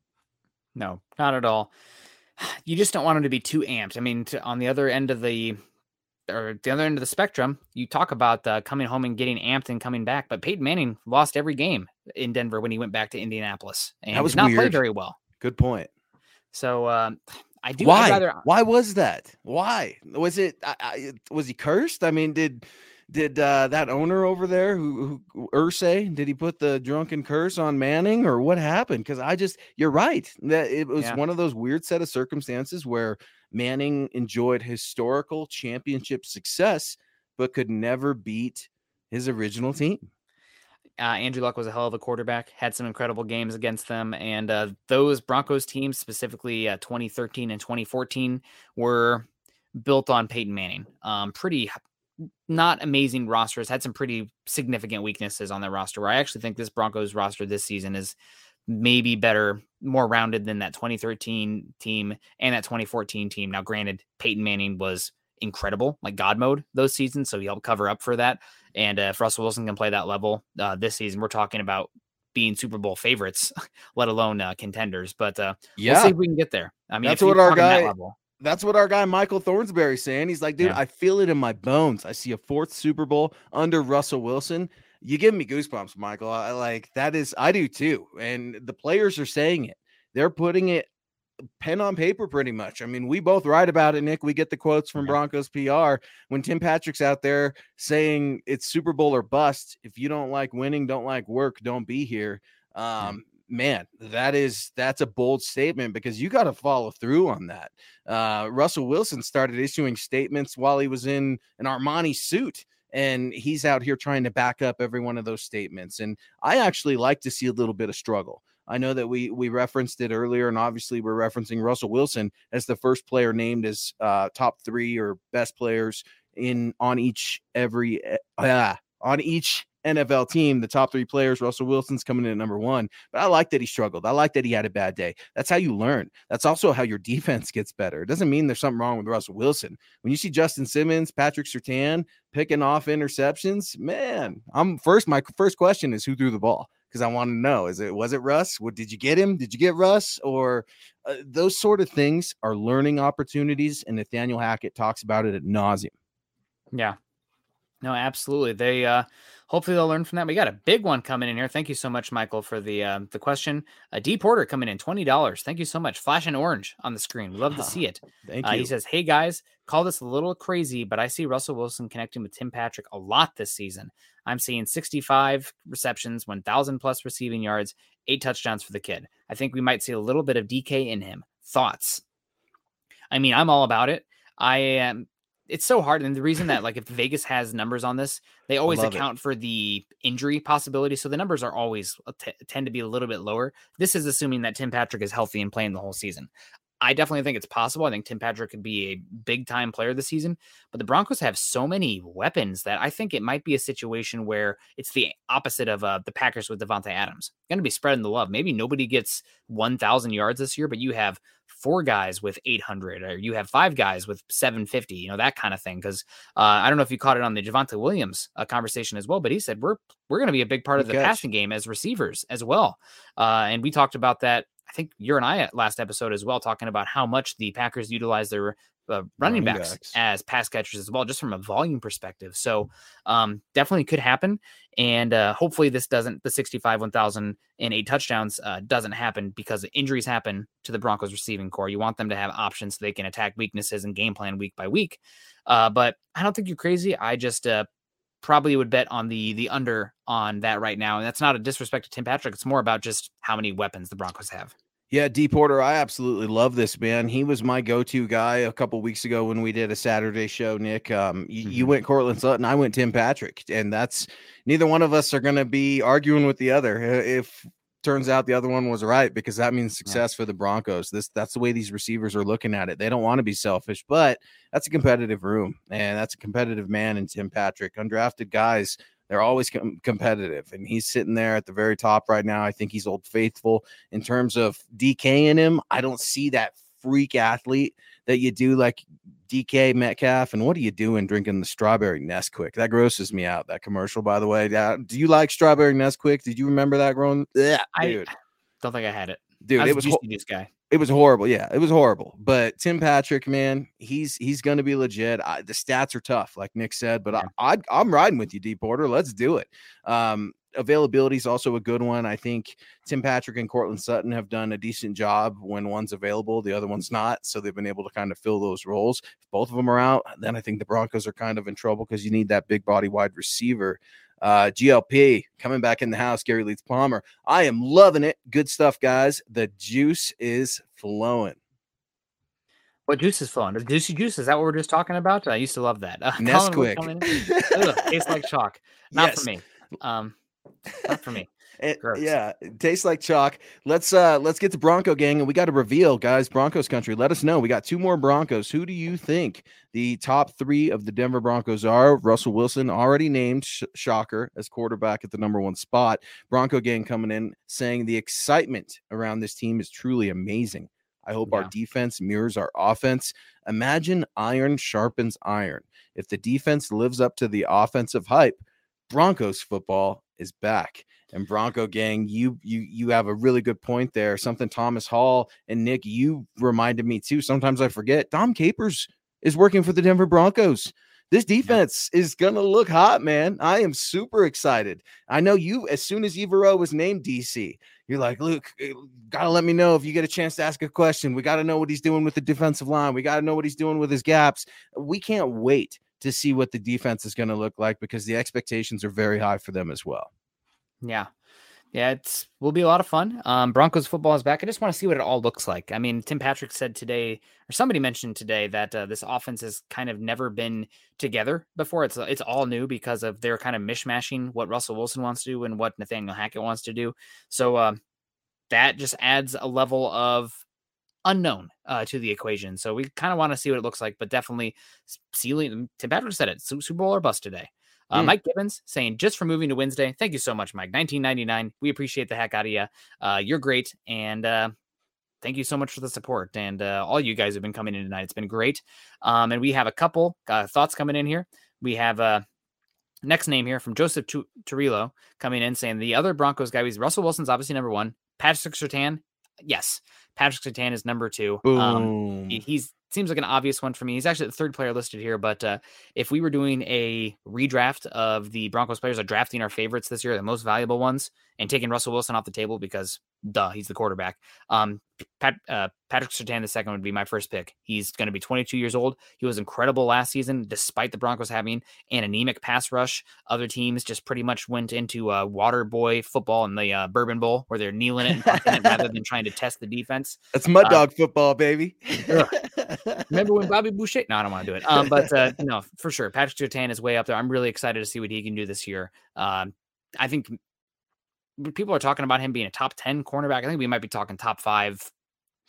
No, not at all. You just don't want him to be too amped. I mean, to, on the other end of the, or the other end of the spectrum, you talk about uh, coming home and getting amped and coming back, but Peyton Manning lost every game in Denver when he went back to Indianapolis, and that was did not weird. Play very well. Good point. So um, I do. Why? Rather... Why was that? Why was it? I, I, was he cursed? I mean, did did uh, that owner over there who, who Ursay, did he put the drunken curse on Manning, or what happened? Because I just, you're right that it was yeah. one of those weird set of circumstances where Manning enjoyed historical championship success, but could never beat his original team. Uh, Andrew Luck was a hell of a quarterback, had some incredible games against them. And uh, those Broncos teams, specifically uh, twenty thirteen and twenty fourteen, were built on Peyton Manning. Um, pretty not amazing rosters, had some pretty significant weaknesses on their roster, where I actually think this Broncos roster this season is maybe better, more rounded than that twenty thirteen team and that twenty fourteen team. Now, granted, Peyton Manning was incredible, like God mode those seasons, so he helped cover up for that. And uh, if Russell Wilson can play that level uh, this season, we're talking about being Super Bowl favorites, let alone uh, contenders. But uh, yeah, we'll see if we can get there. I mean, that's what our guy. That level, That's what our guy Michael Thornsberry's saying. He's like, dude, yeah. I feel it in my bones. I see a fourth Super Bowl under Russell Wilson. You give me goosebumps, Michael. I like that is I do too. And the players are saying it. They're putting it pen on paper pretty much. I mean, we both write about it, Nick. We get the quotes from yeah. Broncos P R when Tim Patrick's out there saying it's Super Bowl or bust. If you don't like winning, don't like work, don't be here. Um, yeah. man, that is that's a bold statement, because you got to follow through on that. Uh, Russell Wilson started issuing statements while he was in an Armani suit, and he's out here trying to back up every one of those statements. And I actually like to see a little bit of struggle. I know that we we referenced it earlier, and obviously we're referencing Russell Wilson as the first player named as uh, top three or best players in on each every uh, on each N F L team. The top three players, Russell Wilson's coming in at number one, but I like that he struggled. I like that he had a bad day. That's how you learn. That's also how your defense gets better. It doesn't mean there's something wrong with Russell Wilson. When you see Justin Simmons, Patrick Surtain picking off interceptions, man, I'm first. My first question is, who threw the ball? Because I want to know, is it, was it Russ? What did you get him? Did you get Russ? Or uh, those sort of things are learning opportunities. And Nathaniel Hackett talks about it ad nauseum. Yeah. No, absolutely. They uh, hopefully they'll learn from that. We got a big one coming in here. Thank you so much, Michael, for the uh, the question. Uh, D Porter coming in, twenty dollars. Thank you so much. Flashing orange on the screen. Love to see it. Thank you. Uh, he says, "Hey guys, call this a little crazy, but I see Russell Wilson connecting with Tim Patrick a lot this season. I'm seeing sixty-five receptions, one thousand plus receiving yards, eight touchdowns for the kid. I think we might see a little bit of D K in him. Thoughts?" I mean, I'm all about it. I am. It's so hard. And the reason that, like, if Vegas has numbers on this, they always account it. for the injury possibility. So the numbers are always t- tend to be a little bit lower. This is assuming that Tim Patrick is healthy and playing the whole season. I definitely think it's possible. I think Tim Patrick could be a big time player this season, but the Broncos have so many weapons that I think it might be a situation where it's the opposite of uh, the Packers with Devontae Adams. Going to be spreading the love. Maybe nobody gets one thousand yards this year, but you have four guys with eight hundred, or you have five guys with seven fifty, you know, that kind of thing. Cause uh, I don't know if you caught it on the Javonte Williams uh, conversation as well, but he said, we're, we're going to be a big part of the passing game as receivers as well. Uh, and we talked about that. I think you and I at last episode as well, talking about how much the Packers utilize their uh, running, running backs, backs as pass catchers as well, just from a volume perspective. So um, definitely could happen. And uh, hopefully this doesn't, the sixty-five, one thousand and eight touchdowns uh, doesn't happen, because injuries happen to the Broncos receiving core. You want them to have options so they can attack weaknesses and game plan week by week. Uh, but I don't think you're crazy. I just uh, probably would bet on the, the under on that right now. And that's not a disrespect to Tim Patrick. It's more about just how many weapons the Broncos have. Yeah, D Porter, I absolutely love this, man. He was my go-to guy a couple weeks ago when we did a Saturday show, Nick. Um, you, mm-hmm. you went Cortland Sutton, I went Tim Patrick, and that's neither one of us are going to be arguing with the other if turns out the other one was right, because that means success yeah. for the Broncos. This that's the way these receivers are looking at it. They don't want to be selfish, but that's a competitive room, and that's a competitive man in Tim Patrick. Undrafted guys, they're always com- competitive, and he's sitting there at the very top right now. I think he's old faithful. In terms of D K in him, I don't see that freak athlete that you do like D K Metcalf. And what are you doing drinking the strawberry Nesquik? That grosses me out, that commercial, by the way. Do you like strawberry Nesquik? Did you remember that growing? Yeah, dude. I don't think I had it. Dude, was it was ho- this guy. It was horrible. Yeah, it was horrible. But Tim Patrick, man, he's he's going to be legit. I, the stats are tough, like Nick said, but yeah. I, I, I'm riding with you, D Porter. Let's do it. Um, availability is also a good one. I think Tim Patrick and Cortland Sutton have done a decent job when one's available, the other one's not. So they've been able to kind of fill those roles. If both of them are out, then I think the Broncos are kind of in trouble, because you need that big body wide receiver. Uh, G L P coming back in the house, Gary Leeds Palmer. I am loving it. Good stuff, guys. The juice is flowing. What juice is flowing? The juicy juice. Is that what we're just talking about? I used to love that. Uh, Nesquik. Ugh, tastes like chalk. Not yes. for me. Um, not for me. It, yeah, it tastes like chalk. Let's uh let's get to Bronco Gang, and we got a reveal, guys. Broncos country, let us know. We got two more Broncos. Who do you think the top three of the Denver Broncos are? Russell Wilson already named, sh- shocker, as quarterback at the number one spot. Bronco Gang coming in saying the excitement around this team is truly amazing. I hope yeah. our defense mirrors our offense. Imagine iron sharpens iron. If the defense lives up to the offensive hype, Broncos football is back. And Bronco Gang, you you you have a really good point there. Something Thomas Hall and Nick, you reminded me too. Sometimes I forget. Dom Capers is working for the Denver Broncos. This defense yeah. is going to look hot, man. I am super excited. I know you, as soon as Evero was named D C, you're like, Luke, got to let me know if you get a chance to ask a question. We got to know what he's doing with the defensive line. We got to know what he's doing with his gaps. We can't wait to see what the defense is going to look like, because the expectations are very high for them as well. Yeah. Yeah, it's will be a lot of fun. Um, Broncos football is back. I just want to see what it all looks like. I mean, Tim Patrick said today, or somebody mentioned today, that uh, this offense has kind of never been together before. It's it's all new because of their kind of mishmashing what Russell Wilson wants to do and what Nathaniel Hackett wants to do. So uh, that just adds a level of unknown uh, to the equation. So we kind of want to see what it looks like, but definitely ceiling. Tim Patrick said it, Super Bowl or bust today. Uh, mm. Mike Gibbons saying, just for moving to Wednesday. Thank you so much, Mike. nineteen ninety-nine. We appreciate the heck out of you. Uh, you're great. And uh, thank you so much for the support. And uh, all you guys have been coming in tonight. It's been great. Um, and we have a couple uh, thoughts coming in here. We have a uh, next name here from Joseph Turillo coming in saying the other Broncos guy was Russell Wilson's obviously number one. Patrick Surtain. Yes. Patrick Surtain is number two. Um, he, he's, Seems like an obvious one for me. He's actually the third player listed here, but uh, if we were doing a redraft of the Broncos players, or drafting our favorites this year, the most valuable ones, and taking Russell Wilson off the table because, duh, he's the quarterback. Um, Pat, uh, Patrick Surtain the second would be my first pick. He's going to be twenty-two years old. He was incredible last season, despite the Broncos having an anemic pass rush. Other teams just pretty much went into uh, water boy football in the uh, Bourbon Bowl, where they're kneeling it, and it rather than trying to test the defense. That's mud dog uh, football, baby. Remember when Bobby Boucher? No, I don't want to do it. Um, but uh, no, for sure, Patrick Surtain is way up there. I'm really excited to see what he can do this year. Um, I think people are talking about him being a top ten cornerback. I think we might be talking top five,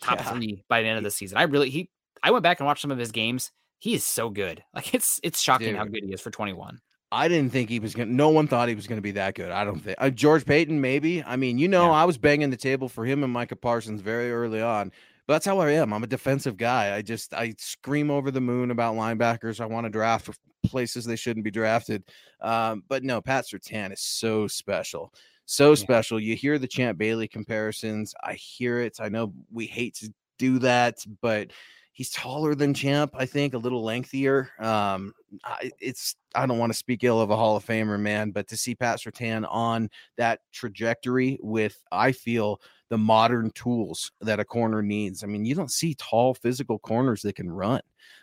top yeah. three by the end of the season. I really he. I went back and watched some of his games. He is so good. Like it's it's shocking Dude. how good he is for twenty-one. I didn't think he was going to, no one thought he was going to be that good. I don't think uh, George Paton, maybe. I mean, you know, yeah. I was banging the table for him and Micah Parsons very early on. But that's how I am. I'm a defensive guy. I just, I scream over the moon about linebackers. I want to draft places they shouldn't be drafted. Um, but no, Pat Surtain is so special. So yeah. special. You hear the Champ Bailey comparisons. I hear it. I know we hate to do that, but he's taller than Champ, I think, a little lengthier. Um, I, it's, I don't want to speak ill of a Hall of Famer, man, but to see Pat Surtain on that trajectory with, I feel, the modern tools that a corner needs. I mean, you don't see tall physical corners that can run.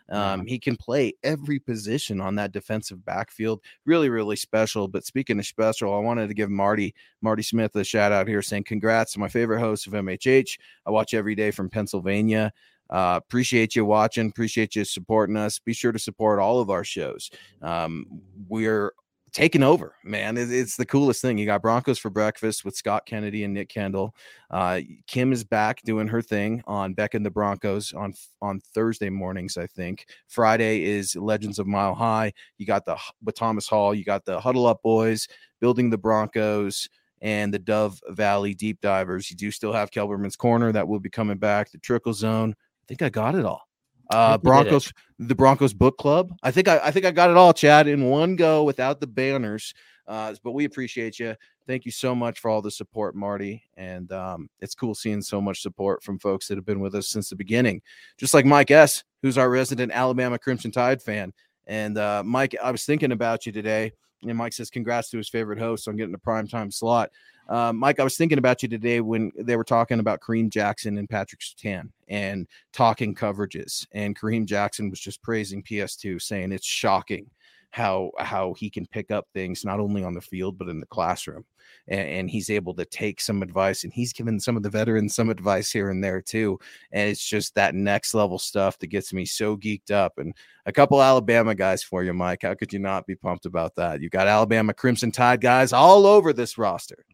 Um, yeah. He can play every position on that defensive backfield. Really, really special. But speaking of special, I wanted to give Marty, Marty Smith a shout out here saying, congrats to my favorite host of M H H. I watch every day from Pennsylvania. Uh, appreciate you watching. Appreciate you supporting us. Be sure to support all of our shows. Um, we're taking over, man. It's the coolest thing. You got Broncos for Breakfast with Scott Kennedy and Nick Kendall. Uh, Kim is back doing her thing on Beck and the Broncos on on Thursday mornings, I think. Friday is Legends of Mile High. You got the with Thomas Hall. You got the Huddle Up Boys, Building the Broncos, and the Dove Valley Deep Divers. You do still have Kelberman's Corner that will be coming back. The Trickle Zone. I think I got it all. Uh, Broncos, the Broncos Book Club. I think I, I think I got it all, Chad, in one go without the banners. Uh, but we appreciate you. Thank you so much for all the support, Marty. And um, it's cool seeing so much support from folks that have been with us since the beginning. Just like Mike S., who's our resident Alabama Crimson Tide fan. And uh, Mike, I was thinking about you today. And Mike says, congrats to his favorite host on getting a primetime slot. Uh, Mike, I was thinking about you today when they were talking about Kareem Jackson and Patrick Surtain and talking coverages. And Kareem Jackson was just praising P S two, saying it's shocking how how he can pick up things, not only on the field, but in the classroom. And, and he's able to take some advice. And he's given some of the veterans some advice here and there, too. And it's just that next level stuff that gets me so geeked up. And a couple Alabama guys for you, Mike. How could you not be pumped about that? You got Alabama Crimson Tide guys all over this roster.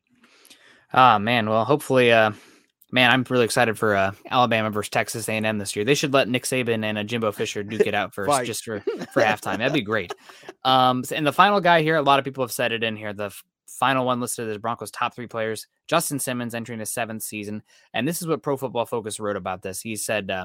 Ah, oh, man. Well, hopefully, uh, man, I'm really excited for uh, Alabama versus Texas A and M this year. They should let Nick Saban and uh, Jimbo Fisher duke it out first just for, for halftime. That'd be great. Um, and the final guy here, a lot of people have said it in here. The f- final one listed as Broncos top three players, Justin Simmons entering his seventh season. And this is what Pro Football Focus wrote about this. He said, uh,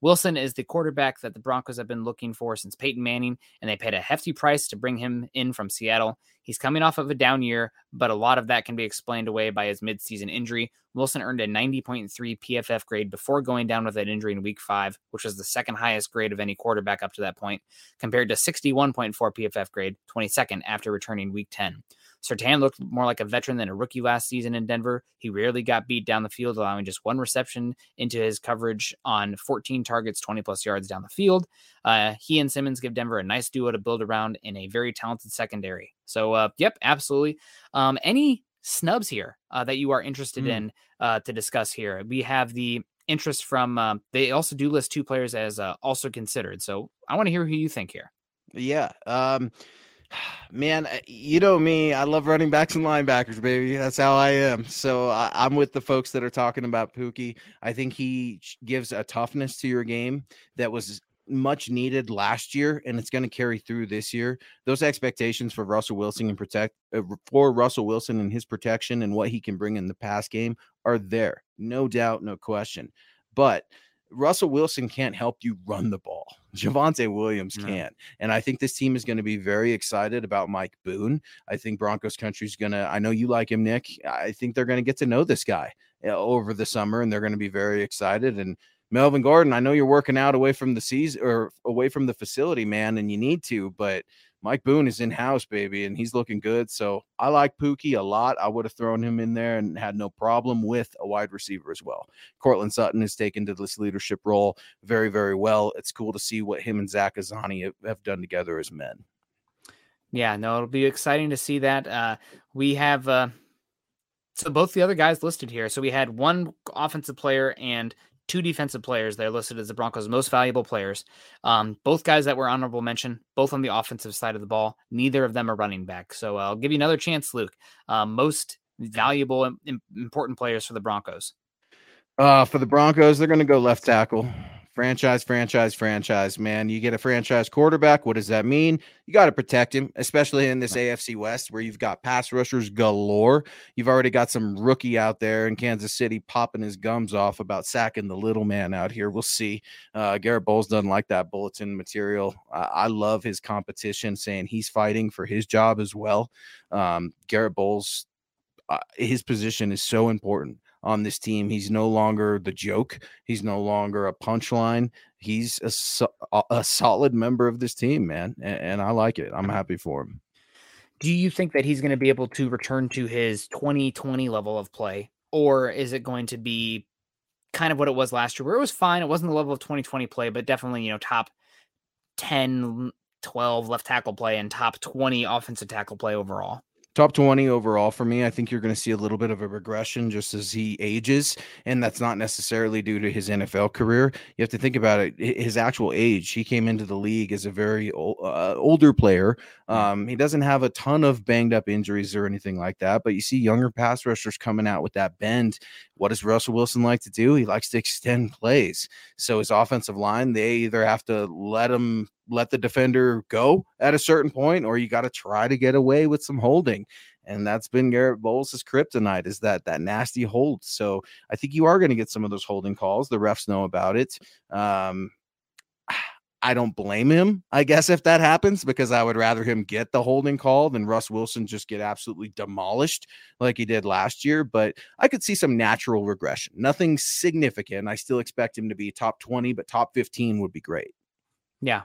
Wilson is the quarterback that the Broncos have been looking for since Peyton Manning, and they paid a hefty price to bring him in from Seattle. He's coming off of a down year, but a lot of that can be explained away by his midseason injury. Wilson earned a ninety point three P F F grade before going down with that injury in week five, which was the second highest grade of any quarterback up to that point, compared to sixty-one point four P F F grade, twenty-second after returning week ten. Surtain looked more like a veteran than a rookie last season in Denver. He rarely got beat down the field, allowing just one reception into his coverage on fourteen targets, twenty plus yards down the field. Uh, he and Simmons give Denver a nice duo to build around in a very talented secondary. So, uh, yep, absolutely. Um, any snubs here uh, that you are interested mm. in uh, to discuss here. We have the interest from, um, they also do list two players as uh, also considered. So I want to hear who you think here. Yeah. Um, man, you know me, I love running backs and linebackers, baby. That's how I am. So I, I'm with the folks that are talking about Pookie. I think he gives a toughness to your game that was much needed last year, and it's going to carry through this year. Those expectations for Russell Wilson and protect uh, for Russell Wilson and his protection and what he can bring in the pass game are there. No doubt, no question. But Russell Wilson can't help you run the ball. Javonte Williams can. No. And I think this team is going to be very excited about Mike Boone. I think Broncos country's going to, I know you like him, Nick. I think they're going to get to know this guy over the summer, and they're going to be very excited. And Melvin Gordon, I know you're working out away from the season or away from the facility, man, and you need to, but Mike Boone is in house, baby, and he's looking good. So I like Pookie a lot. I would have thrown him in there and had no problem with a wide receiver as well. Cortland Sutton has taken to this leadership role very, very well. It's cool to see what him and Zach Azani have done together as men. Yeah, no, it'll be exciting to see that. Uh, we have, uh, so both the other guys listed here. So we had one offensive player and two defensive players. They're listed as the Broncos' most valuable players. Um, both guys that were honorable mention, both on the offensive side of the ball. Neither of them are running back. So I'll give you another chance, Luke. Uh, most valuable and important players for the Broncos. Uh, for the Broncos, they're going to go left tackle. Franchise, franchise, franchise, man. You get a franchise quarterback. What does that mean? You got to protect him, especially in this A F C West where you've got pass rushers galore. You've already got some rookie out there in Kansas City popping his gums off about sacking the little man out here. We'll see. Uh, Garrett Bowles doesn't like that bulletin material. Uh, I love his competition, saying he's fighting for his job as well. Um, Garrett Bowles, uh, his position is so important on this team. He's no longer the joke. He's no longer a punchline. He's a, so- a solid member of this team, man. And, and I like it. I'm happy for him. Do you think that he's going to be able to return to his twenty twenty level of play? Or is it going to be kind of what it was last year where it was fine? It wasn't the level of twenty twenty play, but definitely, you know, top ten, twelve left tackle play and top twenty offensive tackle play overall. Top twenty overall for me. I think you're going to see a little bit of a regression just as he ages, and that's not necessarily due to his N F L career. You have to think about it. His actual age, he came into the league as a very old, uh, older player. Um, he doesn't have a ton of banged up injuries or anything like that, but you see younger pass rushers coming out with that bend. What does Russell Wilson like to do? He likes to extend plays. So his offensive line, they either have to let him let the defender go at a certain point, or you got to try to get away with some holding. And that's been Garrett Bowles' kryptonite, is that that nasty hold. So I think you are going to get some of those holding calls. The refs know about it. Um, I don't blame him, I guess, if that happens, because I would rather him get the holding call than Russ Wilson just get absolutely demolished like he did last year. But I could see some natural regression, nothing significant. I still expect him to be top twenty, but top fifteen would be great. Yeah,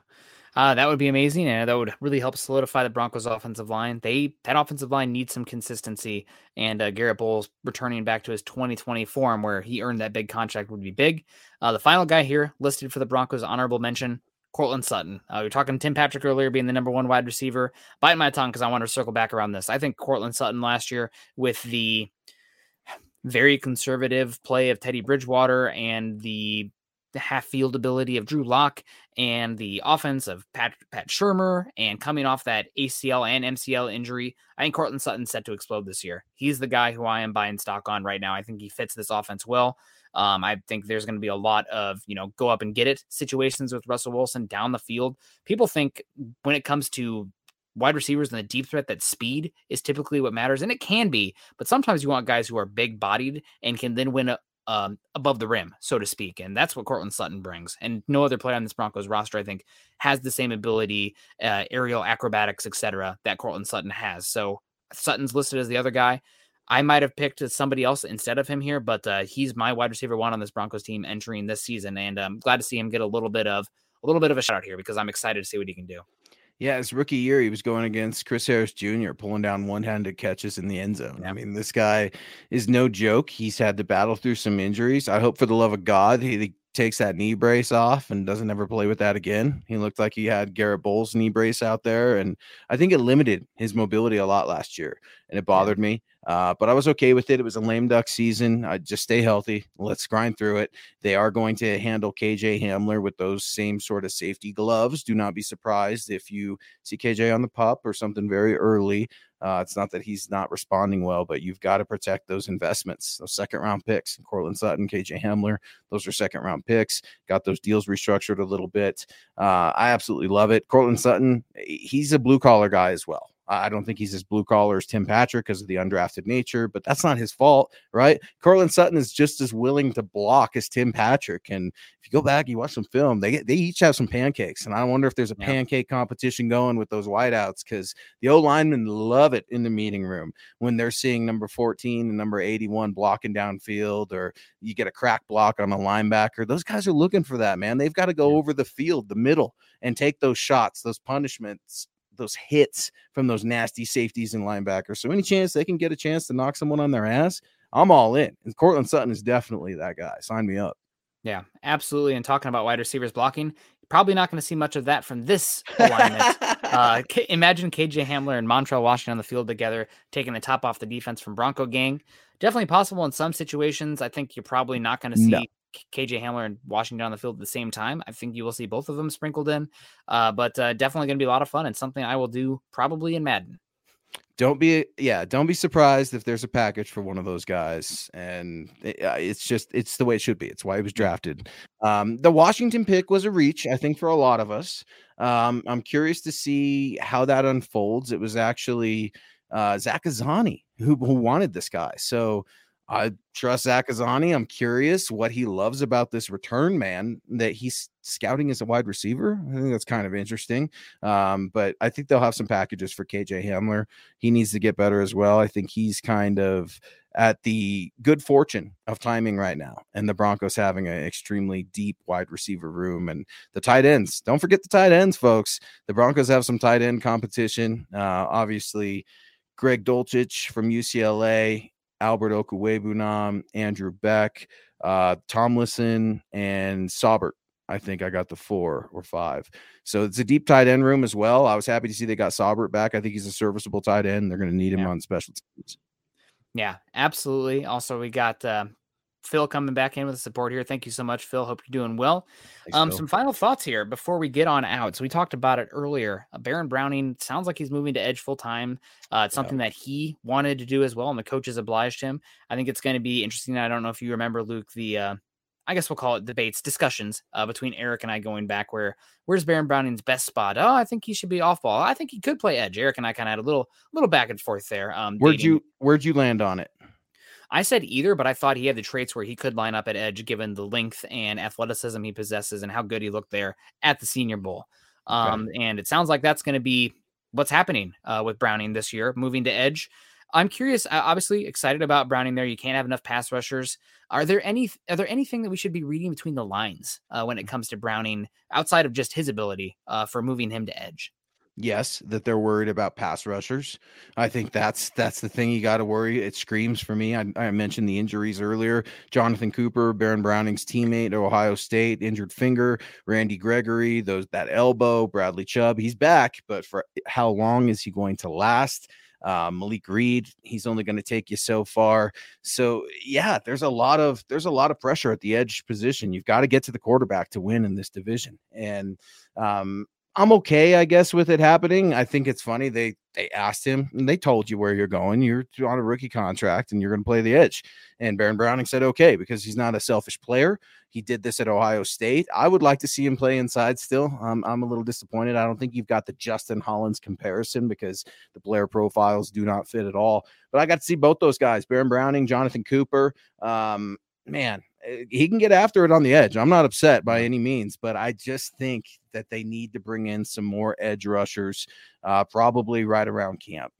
uh, that would be amazing, and that would really help solidify the Broncos' offensive line. They that offensive line needs some consistency, and uh, Garrett Bowles returning back to his twenty twenty form where he earned that big contract would be big. Uh, the final guy here listed for the Broncos' honorable mention, Cortland Sutton. Uh, we were talking Tim Patrick earlier being the number one wide receiver. Biting my tongue because I want to circle back around this. I think Cortland Sutton last year, with the very conservative play of Teddy Bridgewater and the the half field ability of Drew Locke and the offense of Pat, Pat Shurmur, and coming off that A C L and M C L injury, I think Cortland Sutton's set to explode this year. He's the guy who I am buying stock on right now. I think he fits this offense well. Um, I think there's going to be a lot of, you know, go up and get it situations with Russell Wilson down the field. People think when it comes to wide receivers and the deep threat that speed is typically what matters. And it can be, but sometimes you want guys who are big bodied and can then win a, Um, above the rim, so to speak. And that's what Cortland Sutton brings. And no other player on this Broncos roster, I think, has the same ability, uh, aerial acrobatics, et cetera, that Cortland Sutton has. So Sutton's listed as the other guy. I might have picked somebody else instead of him here, but uh, he's my wide receiver one on this Broncos team entering this season. And I'm glad to see him get a little bit of a little bit of a shout out here because I'm excited to see what he can do. Yeah, his rookie year, he was going against Chris Harris Junior, pulling down one-handed catches in the end zone. Yeah. I mean, this guy is no joke. He's had to battle through some injuries. I hope for the love of God he takes that knee brace off and doesn't ever play with that again. He looked like he had Garrett Bowles' knee brace out there, and I think it limited his mobility a lot last year, and it bothered me. Uh, but I was okay with it. It was a lame duck season. I just stay healthy. Let's grind through it. They are going to handle K J Hamler with those same sort of safety gloves. Do not be surprised if you see K J on the pup or something very early. Uh, it's not that he's not responding well, but you've got to protect those investments, those second round picks. Cortland Sutton, K J Hamler, those are second round picks. Got those deals restructured a little bit. Uh, I absolutely love it. Cortland Sutton, he's a blue collar guy as well. I don't think he's as blue collar as Tim Patrick because of the undrafted nature, but that's not his fault, right? Cortland Sutton is just as willing to block as Tim Patrick. And if you go back, you watch some film, they they each have some pancakes. And I wonder if there's a yeah. pancake competition going with those wideouts, because the O-linemen love it in the meeting room when they're seeing number fourteen and number eighty-one blocking downfield, or you get a crack block on a linebacker. Those guys are looking for that, man. They've got to go yeah. over the field, the middle, and take those shots, those punishments, those hits from those nasty safeties and linebackers. So any chance they can get a chance to knock someone on their ass, I'm all in. And Cortland Sutton is definitely that guy. Sign me up. Yeah, absolutely. And talking about wide receivers blocking, probably not going to see much of that from this alignment. uh, K- imagine K J Hamler and Montrell Washington on the field together, taking the top off the defense from Bronco Gang. Definitely possible in some situations. I think you're probably not going to see no. K J Hamler and Washington on the field at the same time. I think you will see both of them sprinkled in, uh, but uh, definitely going to be a lot of fun and something I will do probably in Madden. Don't be, yeah, don't be surprised if there's a package for one of those guys. And it, it's just, it's the way it should be. It's why he was drafted. Um, the Washington pick was a reach, I think, for a lot of us. Um, I'm curious to see how that unfolds. It was actually uh, Zach Azani who, who wanted this guy. So I trust Zach Azani. I'm curious what he loves about this return man that he's scouting as a wide receiver. I think that's kind of interesting. Um, but I think they'll have some packages for K J Hamler. He needs to get better as well. I think he's kind of at the good fortune of timing right now, and the Broncos having an extremely deep wide receiver room, and the tight ends. Don't forget the tight ends, folks. The Broncos have some tight end competition. Uh, obviously, Greg Dulcich from U C L A, Albert Okuwebunam, Andrew Beck, uh, Tomlinson, and Saubert. I think I got the four or five. So it's a deep tight end room as well. I was happy to see they got Saubert back. I think he's a serviceable tight end. They're going to need him yeah. on special teams. Yeah, absolutely. Also, we got uh, Phil coming back in with the support here. Thank you so much, Phil. Hope you're doing well. Thanks, um, some final thoughts here before we get on out. So we talked about it earlier. Uh, Baron Browning sounds like he's moving to edge full time. Uh, it's something yeah. that he wanted to do as well, and the coaches obliged him. I think it's going to be interesting. I don't know if you remember, Luke, the uh, I guess we'll call it debates, discussions uh, between Eric and I going back where where's Baron Browning's best spot? Oh, I think he should be off ball. I think he could play edge. Eric and I kind of had a little little back and forth there. Um, where'd dating. you where'd you land on it? I said either, but I thought he had the traits where he could line up at edge given the length and athleticism he possesses and how good he looked there at the Senior Bowl. Um, okay. And it sounds like that's going to be what's happening uh, with Browning this year, moving to edge. I'm curious, obviously excited about Browning there. You can't have enough pass rushers. Are there any, are there anything that we should be reading between the lines uh, when it comes to Browning outside of just his ability uh, for moving him to edge? Yes, that they're worried about pass rushers. I think that's that's the thing you got to worry. It screams for me. I, I mentioned the injuries earlier. Jonathan Cooper, Baron Browning's teammate at Ohio State, injured finger. Randy Gregory, those that elbow. Bradley Chubb, he's back, but for how long is he going to last? Uh, Malik Reed, he's only going to take you so far. So yeah, there's a lot of there's a lot of pressure at the edge position. You've got to get to the quarterback to win in this division, and um. I'm okay, I guess, with it happening. I think it's funny. They they asked him, and they told you where you're going. You're on a rookie contract, and you're going to play the edge. And Baron Browning said okay, because he's not a selfish player. He did this at Ohio State. I would like to see him play inside still. Um, I'm a little disappointed. I don't think you've got the Justin Hollins comparison because the player profiles do not fit at all. But I got to see both those guys, Baron Browning, Jonathan Cooper. Um, man. He can get after it on the edge. I'm not upset by any means, but I just think that they need to bring in some more edge rushers, uh, probably right around camp.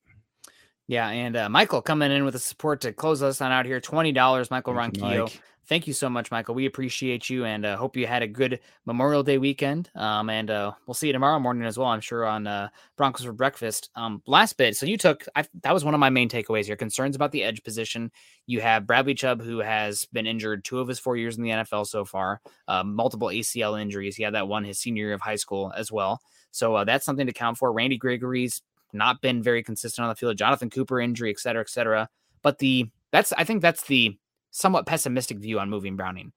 Yeah, and uh, Michael coming in with the support to close us on out here. twenty dollars, Michael Ronquillo. Mike. thank you so much, Michael. We appreciate you, and uh, hope you had a good Memorial Day weekend. Um, and uh, we'll see you tomorrow morning as well, I'm sure, on uh, Broncos for Breakfast. Um, last bit. So you took I, that was one of my main takeaways here. Concerns about the edge position. You have Bradley Chubb, who has been injured two of his four years in the N F L so far. Uh, multiple A C L injuries. He had that one his senior year of high school as well. So uh, that's something to count for. Randy Gregory's not been very consistent on the field. Jonathan Cooper injury, et cetera, et cetera. But the that's I think that's the somewhat pessimistic view on moving Browning.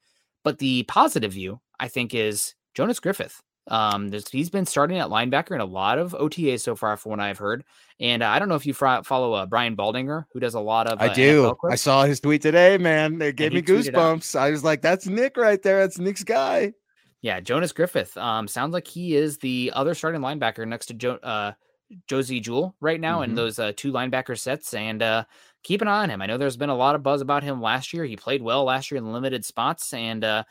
But the positive view, I think, is Jonas Griffith. Um, he's been starting at linebacker in a lot of O T As so far, from what I've heard. And uh, I don't know if you fr- follow uh, Brian Baldinger, who does a lot of. Uh, I do. I saw his tweet today, man. It gave me goosebumps. I was like, that's Nick right there. That's Nick's guy. Yeah, Jonas Griffith. Um, sounds like he is the other starting linebacker next to jo- uh, Josie Jewell right now mm-hmm. in those uh, two linebacker sets. And uh, keep an eye on him. I know there's been a lot of buzz about him last year. He played well last year in limited spots. And uh,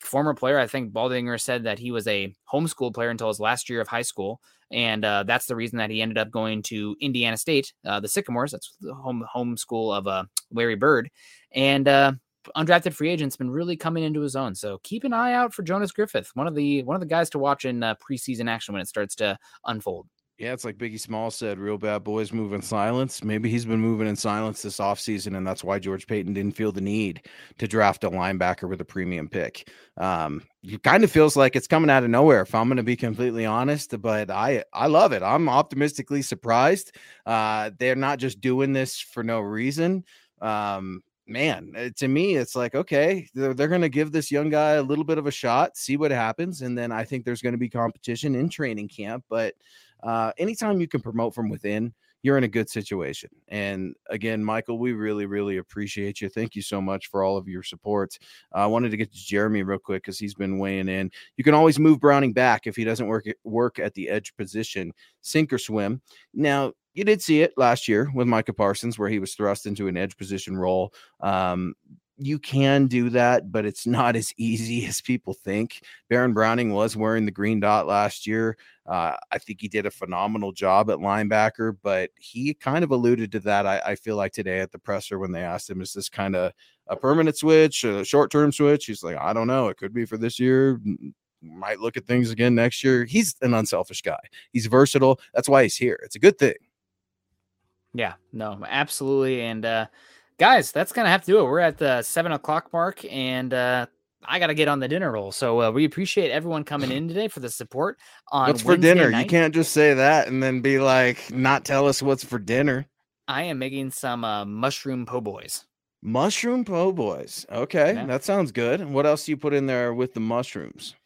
former player, I think Baldinger said that he was a homeschool player until his last year of high school. And uh, that's the reason that he ended up going to Indiana State, uh, the Sycamores. That's the home homeschool of uh, Larry Bird. And uh, undrafted free agent's been really coming into his own. So keep an eye out for Jonas Griffith, one of the one of the guys to watch in uh, preseason action when it starts to unfold. Yeah, it's like Biggie Small said, real bad boys move in silence. Maybe he's been moving in silence this offseason, and that's why George Paton didn't feel the need to draft a linebacker with a premium pick. Um, it kind of feels like it's coming out of nowhere, if I'm going to be completely honest, but I, I love it. I'm optimistically surprised. Uh, they're not just doing this for no reason. Um, man, to me, it's like, okay, they're, they're going to give this young guy a little bit of a shot, see what happens, and then I think there's going to be competition in training camp, but Uh, anytime you can promote from within, you're in a good situation. And again, Michael, we really, really appreciate you. Thank you so much for all of your support. Uh, I wanted to get to Jeremy real quick because he's been weighing in. You can always move Browning back if he doesn't work work at the edge position, sink or swim. Now, you did see it last year with Micah Parsons where he was thrust into an edge position role. Um, You can do that, but it's not as easy as people think. Baron Browning was wearing the green dot last year. Uh, I think he did a phenomenal job at linebacker, but he kind of alluded to that, I, I feel like, today at the presser when they asked him, is this kind of a permanent switch, a short-term switch? He's like, I don't know. It could be for this year. Might look at things again next year. He's an unselfish guy. He's versatile. That's why he's here. It's a good thing. Yeah, no, absolutely. And, uh, guys, that's going to have to do it. We're at the seven o'clock mark, and uh, I got to get on the dinner roll. So uh, we appreciate everyone coming in today for the support. On what's Wednesday for dinner? Night. You can't just say that and then be like, not tell us what's for dinner. I am making some uh, mushroom po' boys. Mushroom po' boys. Okay, yeah. That sounds good. And what else do you put in there with the mushrooms?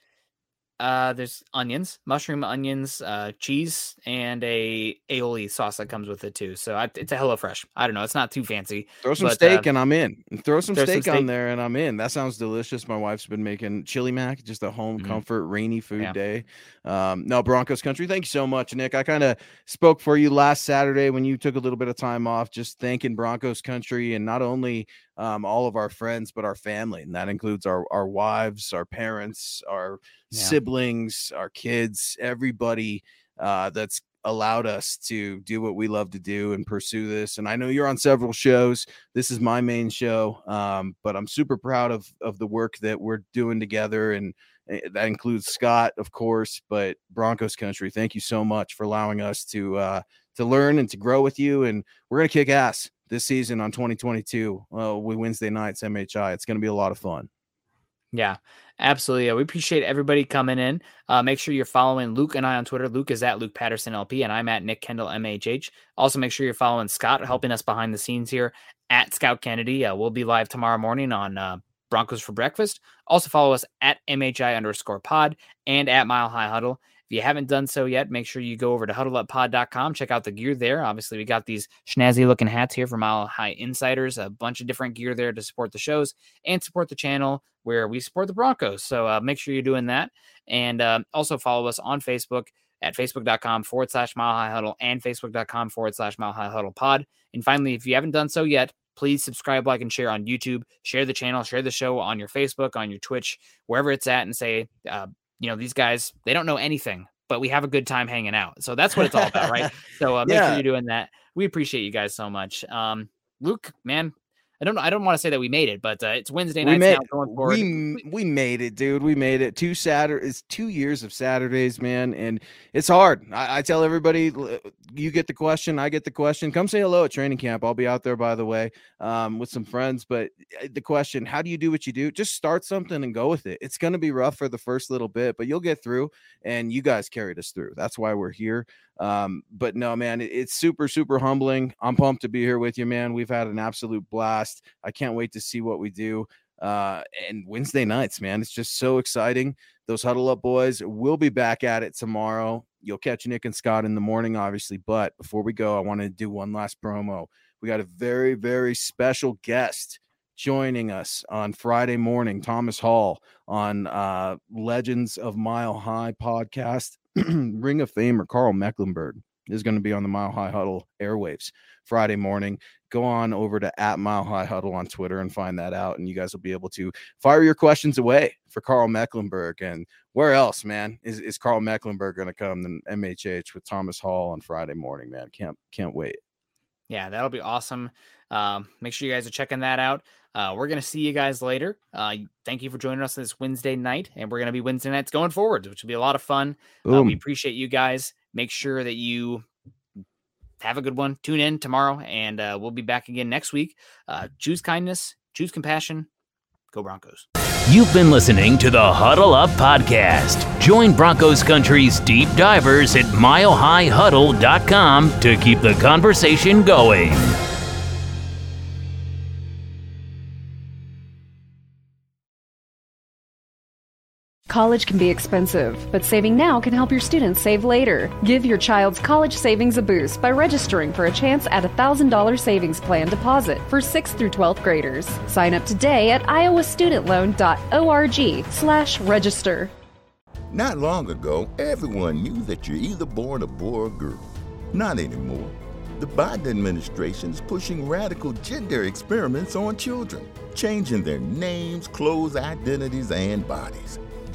Uh, there's onions, mushroom onions, uh, cheese, and a aioli sauce that comes with it too. So I, it's a HelloFresh. I don't know. It's not too fancy. Throw some but, steak uh, and I'm in. Throw some, throw steak, some steak on there and I'm in. That sounds delicious. My wife's been making chili mac, just a home mm-hmm. comfort rainy food yeah. day. Um, no, Broncos country. Thank you so much, Nick. I kind of spoke for you last Saturday when you took a little bit of time off, just thanking Broncos country and not only um, all of our friends, but our family. And that includes our, our wives, our parents, our yeah. siblings, our kids, everybody uh, that's allowed us to do what we love to do and pursue this. And I know you're on several shows. This is my main show, um, but I'm super proud of, of the work that we're doing together. And that includes Scott, of course, but Broncos country. Thank you so much for allowing us to, uh, to learn and to grow with you. And we're going to kick ass this season on twenty twenty-two. Well, we Wednesday nights, M H I, it's going to be a lot of fun. Yeah, absolutely. We appreciate everybody coming in. Uh, make sure you're following Luke and I on Twitter. Luke is at Luke Patterson L P, and I'm at Nick Kendall M H H. Also, make sure you're following Scott, helping us behind the scenes here at Scout Kennedy. Uh, we'll be live tomorrow morning on uh, Broncos for Breakfast. Also, follow us at M H I underscore pod and at Mile High Huddle. If you haven't done so yet, make sure you go over to huddle up pod dot com. Check out the gear there. Obviously, we got these schnazzy-looking hats here from Mile High Insiders, a bunch of different gear there to support the shows and support the channel where we support the Broncos. So uh, make sure you're doing that. And uh, also follow us on Facebook at facebook.com forward slash Mile High Huddle and facebook.com forward slash Mile High Huddle pod. And finally, if you haven't done so yet, please subscribe, like, and share on YouTube. Share the channel, share the show on your Facebook, on your Twitch, wherever it's at, and say, uh, you know, these guys, they don't know anything, but we have a good time hanging out. So that's what it's all about, right? So uh, make yeah. sure you're doing that. We appreciate you guys so much. Um, Luke, man, I don't know. I don't want to say that we made it, but uh, it's Wednesday night now going forward. We, we made it, dude. We made it. Two Saturday, it's two years of Saturdays, man. And it's hard. I, I tell everybody, you get the question, I get the question. Come say hello at training camp. I'll be out there, by the way, um, with some friends. But the question, how do you do what you do? Just start something and go with it. It's going to be rough for the first little bit, but you'll get through. And you guys carried us through. That's why we're here. Um, but no, man, it, it's super, super humbling. I'm pumped to be here with you, man. We've had an absolute blast. I can't wait to see what we do. Uh, and Wednesday nights, man, it's just so exciting. Those Huddle Up boys will be back at it tomorrow. You'll catch Nick and Scott in the morning, obviously. But before we go, I want to do one last promo. We got a very, very special guest joining us on Friday morning, Thomas Hall on uh, Legends of Mile High podcast. Ring of Famer Carl Mecklenburg is going to be on the Mile High Huddle airwaves Friday morning. Go on over to at Mile High Huddle on Twitter and find that out. And you guys will be able to fire your questions away for Carl Mecklenburg. And where else, man, is, is Carl Mecklenburg going to come than M H H with Thomas Hall on Friday morning, man? Can't, can't wait. Yeah, that'll be awesome. Um, make sure you guys are checking that out. Uh, we're going to see you guys later. Uh, thank you for joining us this Wednesday night, and we're going to be Wednesday nights going forward, which will be a lot of fun. Uh, we appreciate you guys. Make sure that you have a good one. Tune in tomorrow, and uh, we'll be back again next week. Uh, choose kindness, choose compassion. Go Broncos. You've been listening to the Huddle Up Podcast. Join Broncos Country's deep divers at mile high huddle dot com to keep the conversation going. College can be expensive, but saving now can help your students save later. Give your child's college savings a boost by registering for a chance at a one thousand dollars savings plan deposit for sixth through twelfth graders. Sign up today at iowa student loan dot org slash register. Not long ago, everyone knew that you're either born a boy or a girl. Not anymore. The Biden administration is pushing radical gender experiments on children, changing their names, clothes, identities, and bodies.